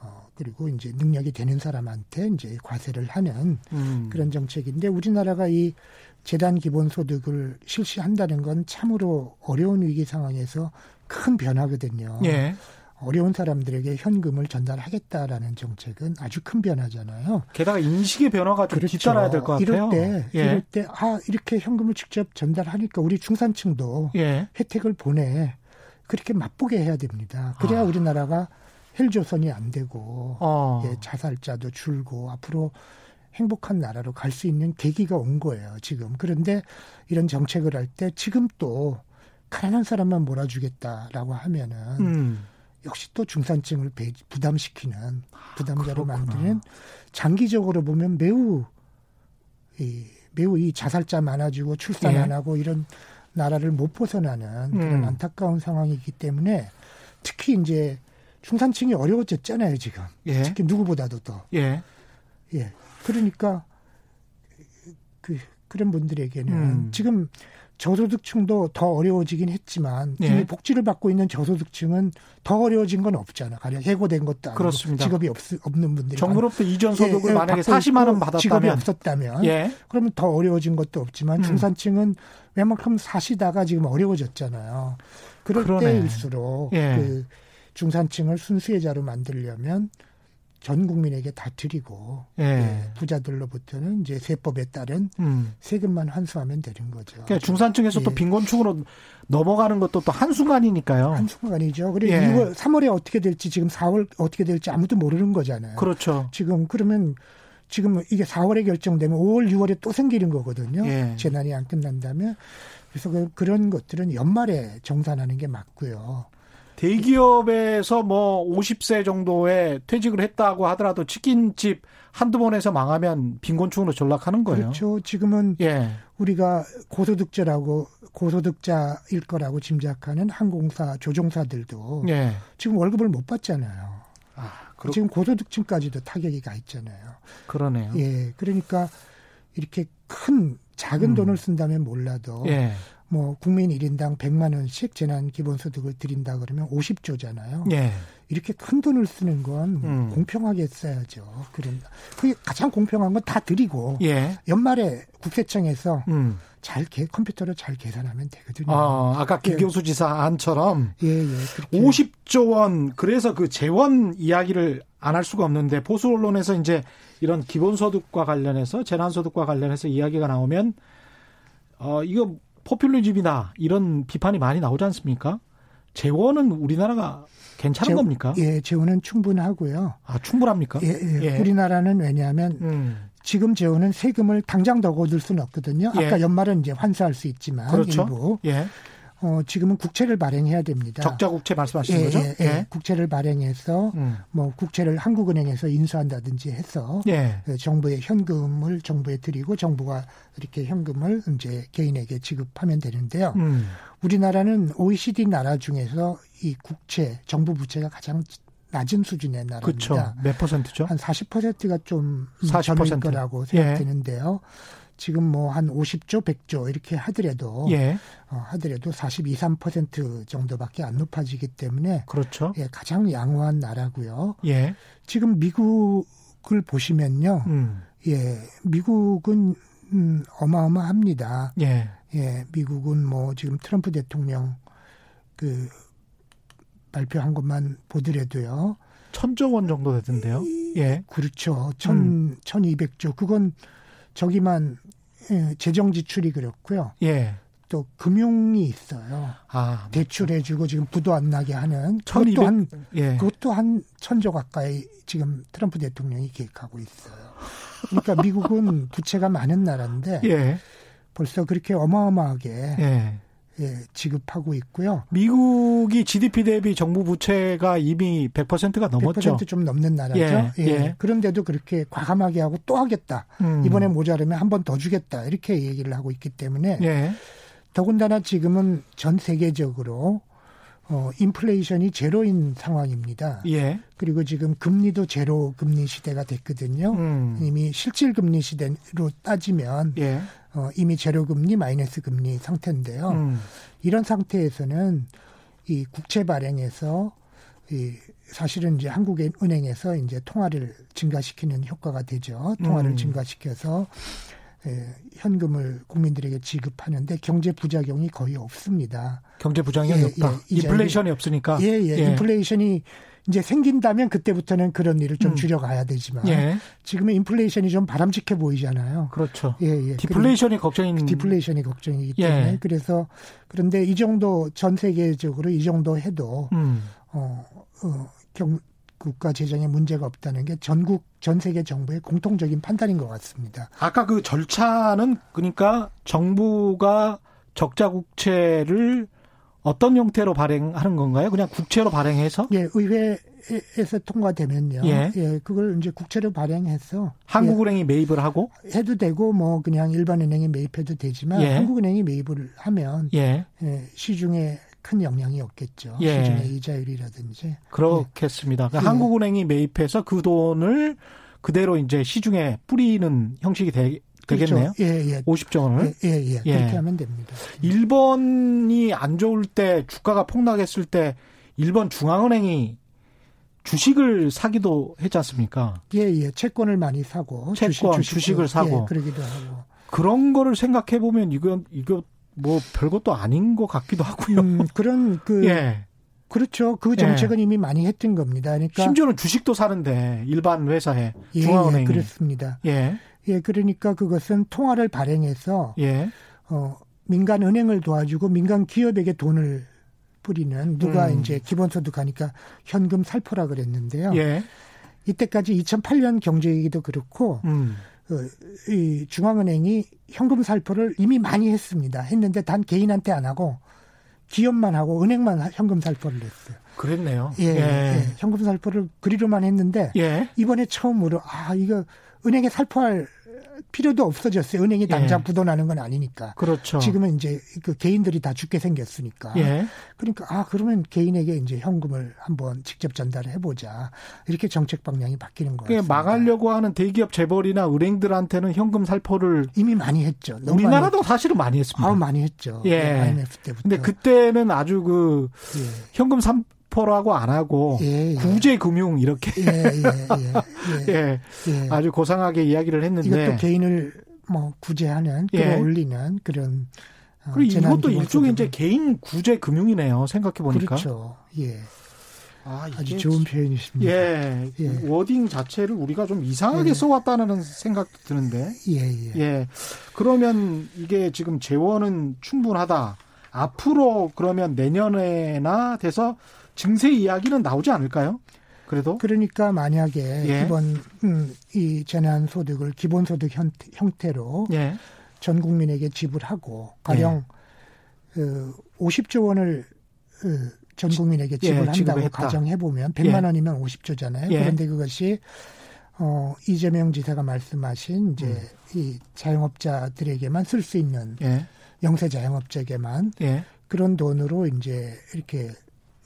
어, 그리고 이제 능력이 되는 사람한테 이제 과세를 하는 음. 그런 정책인데, 우리나라가 이 재단 기본소득을 실시한다는 건 참으로 어려운 위기 상황에서 큰 변화거든요. 예. 어려운 사람들에게 현금을 전달하겠다라는 정책은 아주 큰 변화잖아요. 게다가 인식의 변화가 좀 그렇죠. 뒤따라야 될 것 같아요. 이럴 때, 예. 이럴 때, 아, 이렇게 현금을 직접 전달하니까 우리 중산층도 예. 혜택을 보내. 그렇게 맛보게 해야 됩니다. 그래야 아. 우리나라가 헬조선이 안 되고 어. 예, 자살자도 줄고 앞으로 행복한 나라로 갈 수 있는 계기가 온 거예요, 지금. 그런데 이런 정책을 할 때 지금 또 가난한 사람만 몰아주겠다라고 하면은 음. 역시 또 중산층을 부담시키는, 부담자로 아, 만드는, 장기적으로 보면 매우 이, 매우 이 자살자 많아지고 출산 예. 안 하고 이런 나라를 못 벗어나는 그런 음. 안타까운 상황이기 때문에, 특히 이제 중산층이 어려워졌잖아요, 지금. 예. 특히 누구보다도 더. 예. 예. 그러니까 그 그런 분들에게는 음. 지금 저소득층도 더 어려워지긴 했지만 예. 이미 복지를 받고 있는 저소득층은 더 어려워진 건 없잖아. 가령 해고된 것도 아니고 그렇습니다. 직업이 없, 없는 분들이. 정부로부터 이전 소득을 예, 만약에 사십만 원 받았다면. 직업이 없었다면. 예. 그러면 더 어려워진 것도 없지만 음. 중산층은 웬만큼 사시다가 지금 어려워졌잖아요. 그럴 그러네. 때일수록 예. 그 중산층을 순수혜자로 만들려면 전 국민에게 다 드리고 예. 예, 부자들로부터는 이제 세법에 따른 음. 세금만 환수하면 되는 거죠. 그러니까 중산층에서 예. 또 빈곤층으로 넘어가는 것도 또 한순간이니까요. 한순간이죠. 그리고 예. 유월, 삼월에 어떻게 될지, 지금 사월 어떻게 될지 아무도 모르는 거잖아요. 그렇죠. 지금 그러면 지금 이게 사월에 결정되면 오월, 유월에 또 생기는 거거든요. 예. 재난이 안 끝난다면. 그래서 그런 것들은 연말에 정산하는 게 맞고요. 대기업에서 뭐 오십 세 정도에 퇴직을 했다고 하더라도 치킨집 한두 번에서 망하면 빈곤층으로 전락하는 거예요. 그렇죠. 지금은 예. 우리가 고소득자라고, 고소득자일 거라고 짐작하는 항공사, 조종사들도 예. 지금 월급을 못 받잖아요. 아, 그렇... 지금 고소득층까지도 타격이 가 있잖아요. 그러네요. 예. 그러니까 이렇게 큰 작은 음. 돈을 쓴다면 몰라도 예. 뭐 국민 일 인당 백만 원씩 재난 기본소득을 드린다 그러면 오십조잖아요. 예. 이렇게 큰 돈을 쓰는 건 음. 공평하게 써야죠. 그게 가장 공평한 건 다 드리고 예. 연말에 국세청에서 음. 잘 개, 컴퓨터로 잘 계산하면 되거든요. 아, 아까 김경수 예. 지사 안처럼 예, 예, 오십조 원. 그래서 그 재원 이야기를 안 할 수가 없는데, 보수 언론에서 이제 이런 기본소득과 관련해서, 재난소득과 관련해서 이야기가 나오면 어 이거 포퓰리즘이다, 이런 비판이 많이 나오지 않습니까? 재원은 우리나라가 괜찮은 재, 겁니까? 예, 재원은 충분하고요. 아, 충분합니까? 예, 예. 예. 우리나라는 왜냐하면 음. 지금 재원은 세금을 당장 더 거둘 수는 없거든요. 예. 아까 연말은 이제 환수할 수 있지만 그렇죠. 일부. 예. 어, 지금은 국채를 발행해야 됩니다. 적자 국채 말씀하시는 예, 거죠? 예, 예. 예. 국채를 발행해서 음. 뭐 국채를 한국은행에서 인수한다든지 해서 예. 정부에 현금을 정부에 드리고 정부가 이렇게 현금을 이제 개인에게 지급하면 되는데요. 음. 우리나라는 오이시디 나라 중에서 이 국채, 정부 부채가 가장 낮은 수준의 나라입니다. 그렇죠. 몇 퍼센트죠? 한 사십 퍼센트가 좀 사십 퍼센트. 거라고 생각되는데요. 예. 지금 뭐 한 오십조, 백조 이렇게 하더라도 예. 어, 하더라도 사십이, 삼 퍼센트 정도밖에 안 높아지기 때문에 그렇죠. 예, 가장 양호한 나라고요. 예. 지금 미국을 보시면요. 음. 예. 미국은 음, 어마어마합니다. 예. 예. 미국은 뭐 지금 트럼프 대통령 그 발표한 것만 보더라도요. 천조 원 정도 되던데요. 예. 그렇죠. 천, 음. 천이백조. 그건 저기만 재정 지출이 그렇고요. 예. 또 금융이 있어요. 아, 대출해주고 지금 부도 안 나게 하는. 천이백, 그것도 한 예. 그것도 한 천조 가까이 지금 트럼프 대통령이 계획하고 있어요. 그러니까 미국은 부채가 많은 나라인데 예. 벌써 그렇게 어마어마하게 예. 예, 지급하고 있고요. 미국이 지디피 대비 정부 부채가 이미 백 퍼센트가 넘었죠. 백 퍼센트 좀 넘는 나라죠. 예, 예. 예. 그런데도 그렇게 과감하게 하고 또 하겠다. 음. 이번에 모자르면 한 번 더 주겠다. 이렇게 얘기를 하고 있기 때문에 예. 더군다나 지금은 전 세계적으로 어, 인플레이션이 제로인 상황입니다. 예. 그리고 지금 금리도 제로 금리 시대가 됐거든요. 음. 이미 실질 금리 시대로 따지면 예. 어, 이미 제로금리, 마이너스금리 상태인데요. 음. 이런 상태에서는 이 국채 발행에서 이 사실은 이제 한국은행에서 이제 통화를 증가시키는 효과가 되죠. 통화를 음. 증가시켜서 예, 현금을 국민들에게 지급하는데 경제 부작용이 거의 없습니다. 경제 부작용이 예, 없다. 예, 인플레이션이 예, 없으니까. 예, 예, 예. 인플레이션이 이제 생긴다면 그때부터는 그런 일을 좀 음. 줄여가야 되지만 예. 지금은 인플레이션이 좀 바람직해 보이잖아요. 그렇죠. 예, 예. 디플레이션이 걱정인. 디플레이션이 걱정이기 때문에. 예. 그래서 그런데 이 정도 전 세계적으로 이 정도 해도 음. 어, 어, 경, 국가 재정에 문제가 없다는 게 전국 전 세계 정부의 공통적인 판단인 것 같습니다. 아까 그 절차는 그러니까 정부가 적자 국채를 어떤 형태로 발행하는 건가요? 그냥 국채로 발행해서? 예, 의회에서 통과되면요. 예, 예 그걸 이제 국채로 발행해서 한국은행이 예, 매입을 하고 해도 되고 뭐 그냥 일반은행이 매입해도 되지만 예. 한국은행이 매입을 하면 예. 예, 시중에 큰 영향이 없겠죠. 예. 시중에 이자율이라든지 그렇겠습니다. 예. 한국은행이 매입해서 그 돈을 그대로 이제 시중에 뿌리는 형식이 되. 되겠네요. 그렇죠. 예, 예. 오십조 원을. 예, 예, 예. 그렇게 하면 됩니다. 일본이 안 좋을 때 주가가 폭락했을 때 일본 중앙은행이 주식을 사기도 했지 않습니까? 예, 예. 채권을 많이 사고. 채권, 주식, 주식을 사고. 예, 그러기도 하고. 그런 거를 생각해 보면 이거 이거 뭐 별것도 아닌 것 같기도 하고요. 음, 그런 그. 예. 그렇죠. 그 정책은 예. 이미 많이 했던 겁니다. 그러니까 심지어는 주식도 사는데 일반 회사에 예, 중앙은행이. 예, 그렇습니다. 예. 예, 그러니까 그것은 통화를 발행해서 예. 어, 민간 은행을 도와주고 민간 기업에게 돈을 뿌리는 누가 음. 이제 기본소득하니까 현금 살포라 그랬는데요. 예. 이때까지 이천팔년 경제위기도 그렇고 음. 어, 이 중앙은행이 현금 살포를 이미 많이 했습니다. 했는데 단 개인한테 안 하고 기업만 하고 은행만 현금 살포를 했어요. 그랬네요. 예, 예. 예. 현금 살포를 그리로만 했는데 예. 이번에 처음으로 아 이거 은행에 살포할 필요도 없어졌어요. 은행이 당장 예. 부도나는 건 아니니까. 그렇죠. 지금은 이제 그 개인들이 다 죽게 생겼으니까. 예. 그러니까 아 그러면 개인에게 이제 현금을 한번 직접 전달해 보자. 이렇게 정책 방향이 바뀌는 거예요. 그러니까 막으려고 하는 대기업 재벌이나 은행들한테는 현금 살포를 이미 많이 했죠. 너무 우리나라도 많이 사실은 많이 했습니다. 아 많이 했죠. 예. 네, 아이엠에프 때부터. 근데 그때는 아주 그 예. 현금 삼 포라고 안 하고 예, 예. 구제금융 이렇게 예, 예, 예, 예. 예. 아주 고상하게 이야기를 했는데 이것도 개인을 뭐 구제하는 끌어올리는 예. 그런 어, 그리고 이것도 일종의 이제 개인 구제금융이네요. 생각해 보니까 그렇죠. 예. 아, 아주 좋은 표현이십니다. 예. 예. 워딩 자체를 우리가 좀 이상하게 예. 써왔다는 생각도 드는데 예, 예. 예. 그러면 이게 지금 재원은 충분하다. 앞으로 그러면 내년에나 돼서 증세 이야기는 나오지 않을까요? 그래도 그러니까 만약에 예. 이번 음, 이 재난 소득을 기본 소득 형태로 예. 전 국민에게 지불하고 가령 예. 그 오십조 원을 그 전 국민에게 지불한다고 예, 가정해 보면 백만 예. 원이면 오십조잖아요. 예. 그런데 그것이 어, 이재명 지사가 말씀하신 이제 음. 이 자영업자들에게만 쓸 수 있는 예. 영세 자영업자에게만 예. 그런 돈으로 이제 이렇게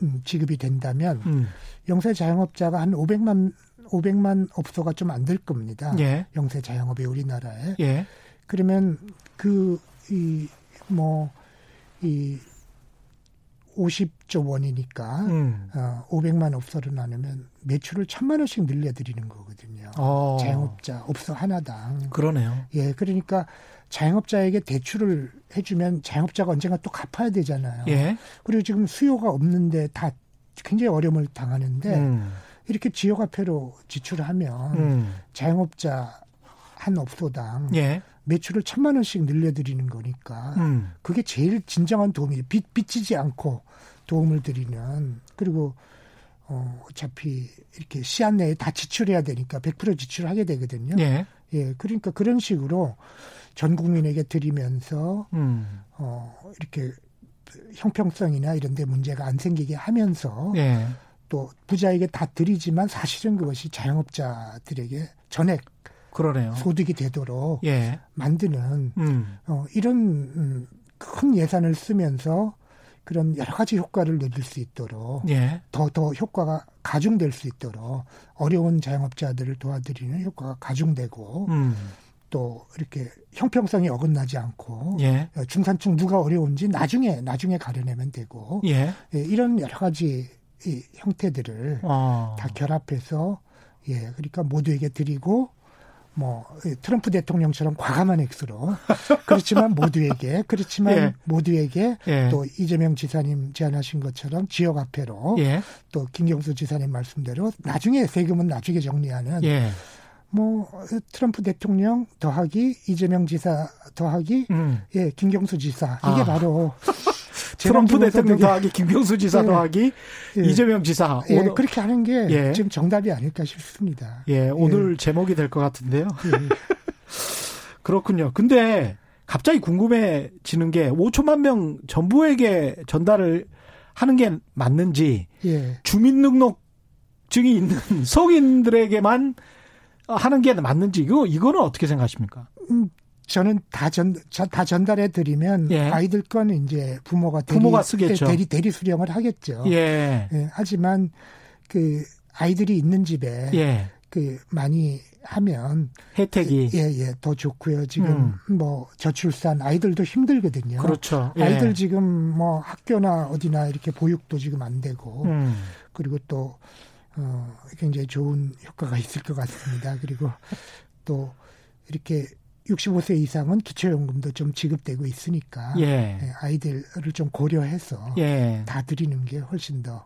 음, 지급이 된다면 음. 영세 자영업자가 한 오백만 오백만 업소가 좀 안 될 겁니다. 예. 영세 자영업이 우리나라에. 예. 그러면 그 이 뭐 이 오십조 원이니까 음. 어, 오백만 업소를 나누면 매출을 천만 원씩 늘려드리는 거거든요. 어. 자영업자 업소 하나당. 그러네요. 예, 그러니까 자영업자에게 대출을 해주면 자영업자가 언젠가 또 갚아야 되잖아요. 예. 그리고 지금 수요가 없는데 다 굉장히 어려움을 당하는데 음. 이렇게 지역화폐로 지출하면 음. 자영업자 한 업소당 예. 매출을 천만 원씩 늘려드리는 거니까 음. 그게 제일 진정한 도움이에요. 빚, 빚지지 않고 도움을 드리는. 그리고 어, 어차피 이렇게 시한 내에 다 지출해야 되니까 백 퍼센트 지출하게 되거든요. 예. 예, 그러니까 그런 식으로 전 국민에게 드리면서 음. 어, 이렇게 형평성이나 이런 데 문제가 안 생기게 하면서 예. 또 부자에게 다 드리지만 사실은 그것이 자영업자들에게 전액 그러네요. 소득이 되도록 예. 만드는 음. 어, 이런 음, 큰 예산을 쓰면서 그런 여러 가지 효과를 누릴 수 있도록 더더 예. 더 효과가 가중될 수 있도록 어려운 자영업자들을 도와드리는 효과가 가중되고 음. 또 이렇게 형평성이 어긋나지 않고 예. 중산층 누가 어려운지 나중에 나중에 가려내면 되고 예. 예, 이런 여러 가지 이 형태들을 아. 다 결합해서 예 그러니까 모두에게 드리고 뭐 트럼프 대통령처럼 과감한 액수로 그렇지만 모두에게 그렇지만 예. 모두에게 예. 또 이재명 지사님 제안하신 것처럼 지역 화폐로 예. 또 김경수 지사님 말씀대로 나중에 세금은 나중에 정리하는 예. 뭐 트럼프 대통령 더하기 이재명 지사 더하기 음. 예 김경수 지사 이게 아. 바로 트럼프 대통령 더하기 김경수 지사 예. 더하기 예. 이재명 지사 예. 오늘 그렇게 하는 게 예. 지금 정답이 아닐까 싶습니다. 예, 오늘 예. 제목이 될 것 같은데요. 예. 그렇군요. 근데 갑자기 궁금해지는 게 오천만 명 전부에게 전달을 하는 게 맞는지 예. 주민등록증이 있는 성인들에게만 하는 게 맞는지 이거 이거는 어떻게 생각하십니까? 음. 저는 다 전, 다 전달해 드리면 예. 아이들 건 이제 부모가 대리, 부모가 쓰겠죠. 대리, 대리 수령을 하겠죠. 예. 예. 하지만 그 아이들이 있는 집에 예. 그 많이 하면 혜택이 예, 예, 더 좋고요. 지금 음. 뭐 저출산 아이들도 힘들거든요. 그렇죠. 예. 아이들 지금 뭐 학교나 어디나 이렇게 보육도 지금 안 되고 음. 그리고 또 어, 굉장히 좋은 효과가 있을 것 같습니다. 그리고 또 이렇게 육십오 세 이상은 기초연금도 좀 지급되고 있으니까 예. 아이들을 좀 고려해서 예. 다 드리는 게 훨씬 더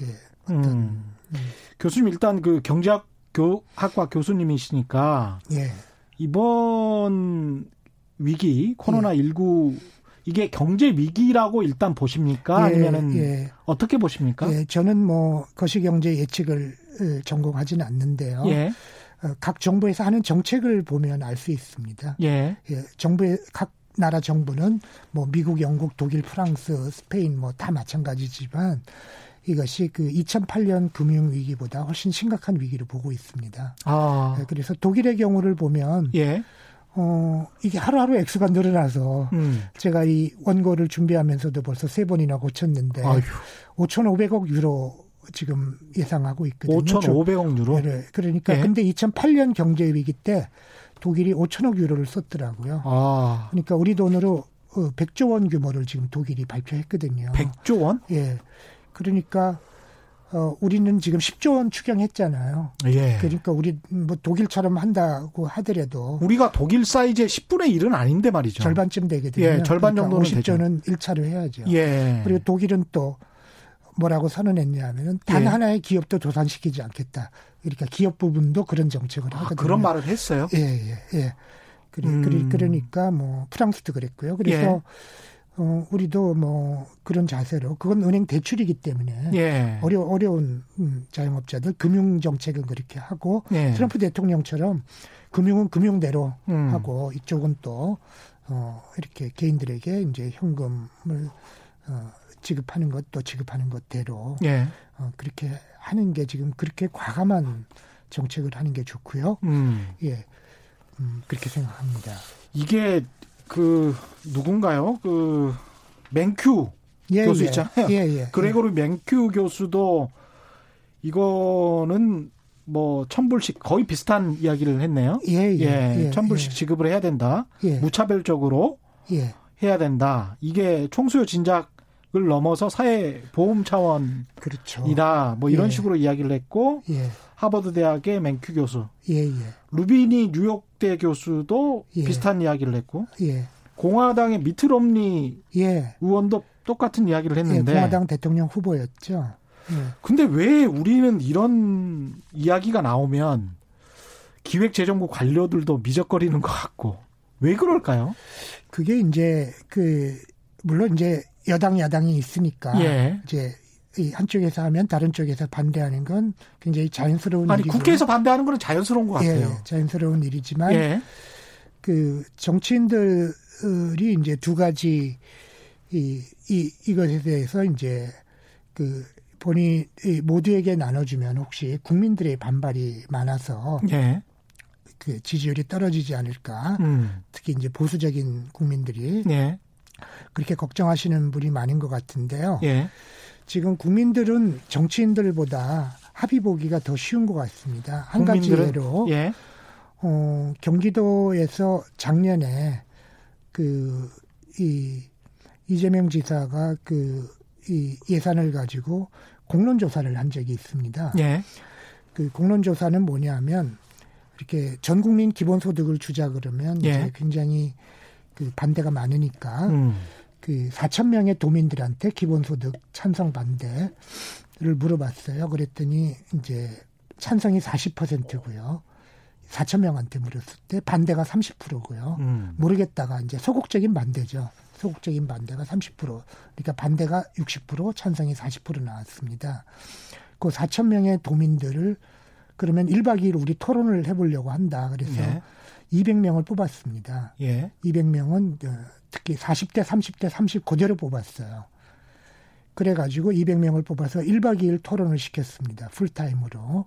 예, 어떤 음. 음. 교수님 일단 그 경제학 교, 학과 교수님이시니까 예. 이번 위기 코로나십구 예. 이게 경제 위기라고 일단 보십니까? 예, 아니면은 예. 어떻게 보십니까? 예, 저는 뭐 거시경제 예측을 전공하지는 않는데요. 예. 각 정부에서 하는 정책을 보면 알 수 있습니다. 예. 예, 정부의 각 나라 정부는 뭐 미국, 영국, 독일, 프랑스, 스페인 뭐 다 마찬가지지만 이것이 그 이천팔 년 금융 위기보다 훨씬 심각한 위기를 보고 있습니다. 아. 예, 그래서 독일의 경우를 보면 예. 어, 이게 하루하루 액수가 늘어나서 음. 제가 이 원고를 준비하면서도 벌써 세 번이나 고쳤는데 아휴. 오천오백억 유로 지금 예상하고 있거든요. 오천오백억 유로? 네, 그러니까. 예. 근데 이천팔 년 경제 위기 때 독일이 오천억 유로를 썼더라고요. 아. 그러니까 우리 돈으로 백조 원 규모를 지금 독일이 발표했거든요. 백조 원? 예. 그러니까 어, 우리는 지금 십조 원 추경했잖아요. 예. 그러니까 우리 뭐 독일처럼 한다고 하더라도 우리가 독일 사이즈의 십분의 일은 아닌데 말이죠. 절반쯤 되거든요. 예, 절반 그러니까 정도는 되죠. 오십조는 일 차로 해야죠. 예. 그리고 독일은 또 뭐라고 선언했냐 하면은 단 예. 하나의 기업도 도산시키지 않겠다. 그러니까 기업 부분도 그런 정책을 아, 하거든요. 그런 말을 했어요? 예, 예, 예. 그래, 음. 그러니까 뭐 프랑스도 그랬고요. 그래서 예. 어, 우리도 뭐 그런 자세로 그건 은행 대출이기 때문에 예. 어려, 어려운 자영업자들 금융 정책은 그렇게 하고 예. 트럼프 대통령처럼 금융은 금융대로 음. 하고 이쪽은 또 어, 이렇게 개인들에게 이제 현금을 어, 지급하는 것도 지급하는 것대로 예. 어, 그렇게 하는 게 지금 그렇게 과감한 정책을 하는 게 좋고요. 음. 예, 음, 그렇게 생각합니다. 이게 그 누군가요? 그 맨큐 예, 교수 예. 있잖아요. 예, 예. 그레고르 예. 맨큐 교수도 이거는 뭐 천불씩 거의 비슷한 이야기를 했네요. 예, 예, 예. 천불씩 예. 지급을 해야 된다. 예. 무차별적으로 예. 해야 된다. 이게 총수요 진작 을 넘어서 사회보험 차원이다. 그렇죠. 뭐 이런 예. 식으로 이야기를 했고 예. 하버드 대학의 맨큐 교수, 예, 예. 루비니 뉴욕대 교수도 예. 비슷한 이야기를 했고 예. 공화당의 미트롬니 예. 의원도 똑같은 이야기를 했는데 예, 공화당 대통령 후보였죠. 예. 근데 왜 우리는 이런 이야기가 나오면 기획재정부 관료들도 미적거리는 것 같고 왜 그럴까요? 그게 이제 그 물론 이제 여당 야당이 있으니까 예. 이제 한쪽에서 하면 다른 쪽에서 반대하는 건 굉장히 자연스러운 아니 일이고. 국회에서 반대하는 건 자연스러운 것 같아요. 예, 자연스러운 일이지만 예. 그 정치인들이 이제 두 가지 이, 이 이것에 대해서 이제 그 본인 모두에게 나눠주면 혹시 국민들의 반발이 많아서 예. 그 지지율이 떨어지지 않을까. 음. 특히 이제 보수적인 국민들이. 예. 그렇게 걱정하시는 분이 많은 것 같은데요. 예. 지금 국민들은 정치인들보다 합의 보기가 더 쉬운 것 같습니다. 한 국민들은? 가지 예로 예. 어, 경기도에서 작년에 그 이 이재명 지사가 그 이 예산을 가지고 공론 조사를 한 적이 있습니다. 예. 그 공론 조사는 뭐냐면 이렇게 전 국민 기본소득을 주자 그러면 예. 이제 굉장히 그 반대가 많으니까 음. 그 사천 명의 도민들한테 기본소득 찬성 반대를 물어봤어요. 그랬더니 이제 찬성이 사십 퍼센트고요. 사천 명한테 물었을 때 반대가 삼십 퍼센트고요. 음. 모르겠다가 이제 소극적인 반대죠. 소극적인 반대가 삼십 퍼센트. 그러니까 반대가 육십 퍼센트, 찬성이 사십 퍼센트 나왔습니다. 그 사천 명의 도민들을 그러면 일 박 이 일 우리 토론을 해보려고 한다. 그래서 예. 이백 명을 뽑았습니다. 예. 이백 명은 특히 사십 대, 삼십 대, 삼십 그대로 뽑았어요. 그래가지고 이백 명을 뽑아서 일 박 이 일 토론을 시켰습니다. 풀타임으로.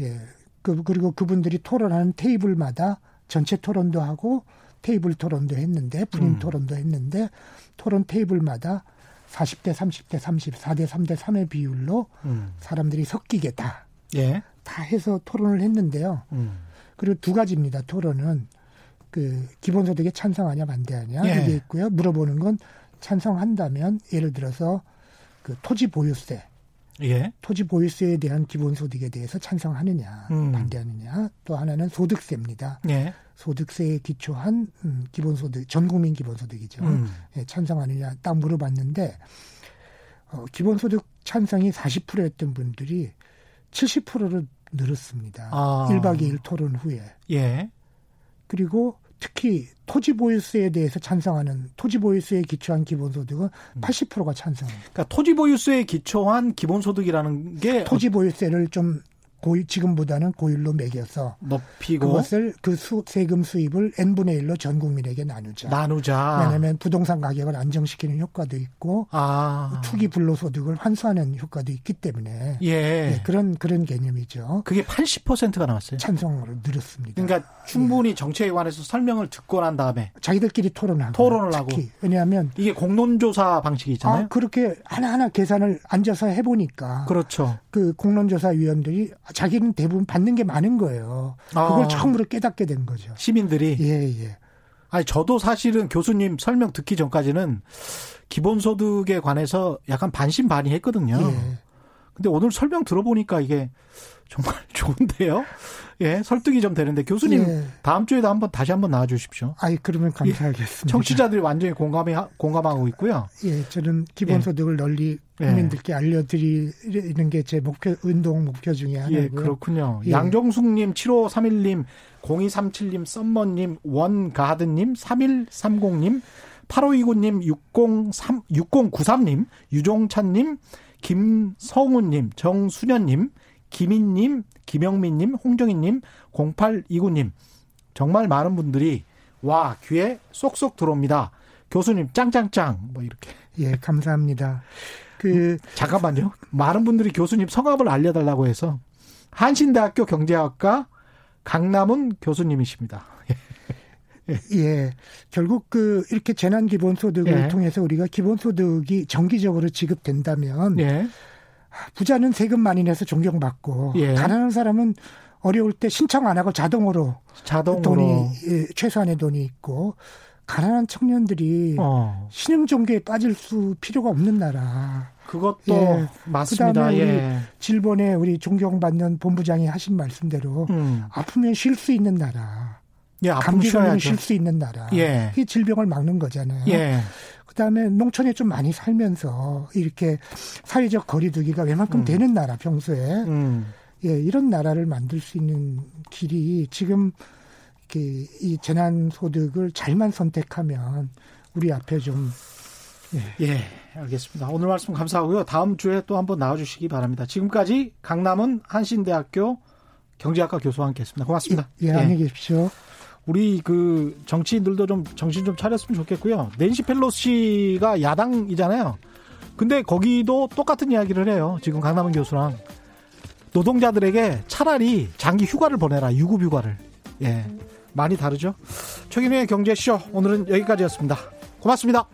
예. 그, 그리고 그분들이 토론하는 테이블마다 전체 토론도 하고 테이블 토론도 했는데 분임 음. 토론도 했는데 토론 테이블마다 사십 대, 삼십 대, 삼십, 사 대, 삼 대, 삼의 비율로 음. 사람들이 섞이게 다, 예. 다 해서 토론을 했는데요. 음. 그리고 두 가지입니다. 토론은 그 기본소득에 찬성하냐 반대하냐 예. 이게 있고요. 물어보는 건 찬성한다면 예를 들어서 그 토지 보유세. 예. 토지 보유세에 대한 기본소득에 대해서 찬성하느냐 음. 반대하느냐. 또 하나는 소득세입니다. 예. 소득세에 기초한 음, 기본소득, 전국민 기본소득이죠. 음. 예, 찬성하느냐 딱 물어봤는데 어, 기본소득 찬성이 사십 퍼센트였던 분들이 칠십 퍼센트로 늘었습니다. 아. 일 박 이 일 토론 후에. 예. 그리고 특히 토지 보유세에 대해서 찬성하는 토지 보유세에 기초한 기본소득은 팔십 퍼센트가 찬성합니다. 그러니까 토지 보유세에 기초한 기본소득이라는 게 토지 보유세를 좀 고유, 지금보다는 고율로 매겨서 높이고 그것을 그 수, 세금 수입을 엔 분의 일로 전 국민에게 나누자. 나누자. 왜냐하면 부동산 가격을 안정시키는 효과도 있고 아. 투기 불로소득을 환수하는 효과도 있기 때문에 예. 예, 그런 그런 개념이죠. 그게 팔십 퍼센트가 나왔어요. 찬성으로 늘었습니다. 그러니까 충분히 예. 정치에 관해서 설명을 듣고 난 다음에 자기들끼리 토론하고 토론을 하고. 왜냐하면 이게 공론조사 방식이 있잖아요. 아, 그렇게 하나하나 계산을 앉아서 해보니까 그렇죠. 그 공론조사위원들이 자기는 대부분 받는 게 많은 거예요. 그걸 아, 처음으로 깨닫게 된 거죠. 시민들이? 예, 예. 아니, 저도 사실은 교수님 설명 듣기 전까지는 기본소득에 관해서 약간 반신반의 했거든요. 예. 근데 오늘 설명 들어보니까 이게 정말 좋은데요? 예, 설득이 좀 되는데 교수님 예. 다음 주에도 한번 다시 한번 나와 주십시오. 아이, 그러면 감사하겠습니다. 예, 청취자들이 완전히 공감이, 공감하고 있고요. 예, 저는 기본소득을 예. 널리 국민들께 예. 알려드리는 게 제 목표, 운동 목표 중에 하나고요. 예, 그렇군요. 예. 양정숙님, 칠오삼일 님, 공이삼칠 님, 썸머님, 원가드님, 삼일삼공 님, 팔오이구 님, 육공삼, 육공구삼 님, 유종찬님, 김성우님, 정수년님, 김인님, 김영민님, 홍정희님, 공팔이구 님. 정말 많은 분들이 와 귀에 쏙쏙 들어옵니다. 교수님 짱짱짱 뭐 이렇게. 예, 감사합니다. 그 잠깐만요. 많은 분들이 교수님 성함을 알려달라고 해서 한신대학교 경제학과 강남은 교수님이십니다. 예. 예, 결국 그 이렇게 재난 기본소득을 예. 통해서 우리가 기본소득이 정기적으로 지급된다면 예. 부자는 세금 많이 내서 존경받고 예. 가난한 사람은 어려울 때 신청 안 하고 자동으로, 자동으로. 돈이 예, 최소한의 돈이 있고 가난한 청년들이 어. 신흥 종교에 빠질 수 필요가 없는 나라. 그것도 예. 맞습니다. 그다음에 예. 질본에 우리 존경받는 본부장이 하신 말씀대로 음. 아프면 쉴 수 있는 나라. 예, 감기 걸리면 쉴 수 있는 나라. 예. 그게 질병을 막는 거잖아요. 예. 그다음에 농촌에 좀 많이 살면서 이렇게 사회적 거리두기가 웬만큼 음. 되는 나라 평소에. 음. 예, 이런 나라를 만들 수 있는 길이 지금 이렇게 이 재난소득을 잘만 선택하면 우리 앞에 좀. 예. 예, 알겠습니다. 오늘 말씀 감사하고요. 다음 주에 또 한번 나와주시기 바랍니다. 지금까지 강남은 한신대학교 경제학과 교수와 함께했습니다. 고맙습니다. 예, 예, 예. 안녕히 계십시오. 우리 그 정치인들도 좀 정신 좀 차렸으면 좋겠고요. 낸시 펠로시가 야당이잖아요. 근데 거기도 똑같은 이야기를 해요. 지금 강남은 교수랑 노동자들에게 차라리 장기 휴가를 보내라. 유급 휴가를. 예, 많이 다르죠. 최근의 경제쇼 오늘은 여기까지였습니다. 고맙습니다.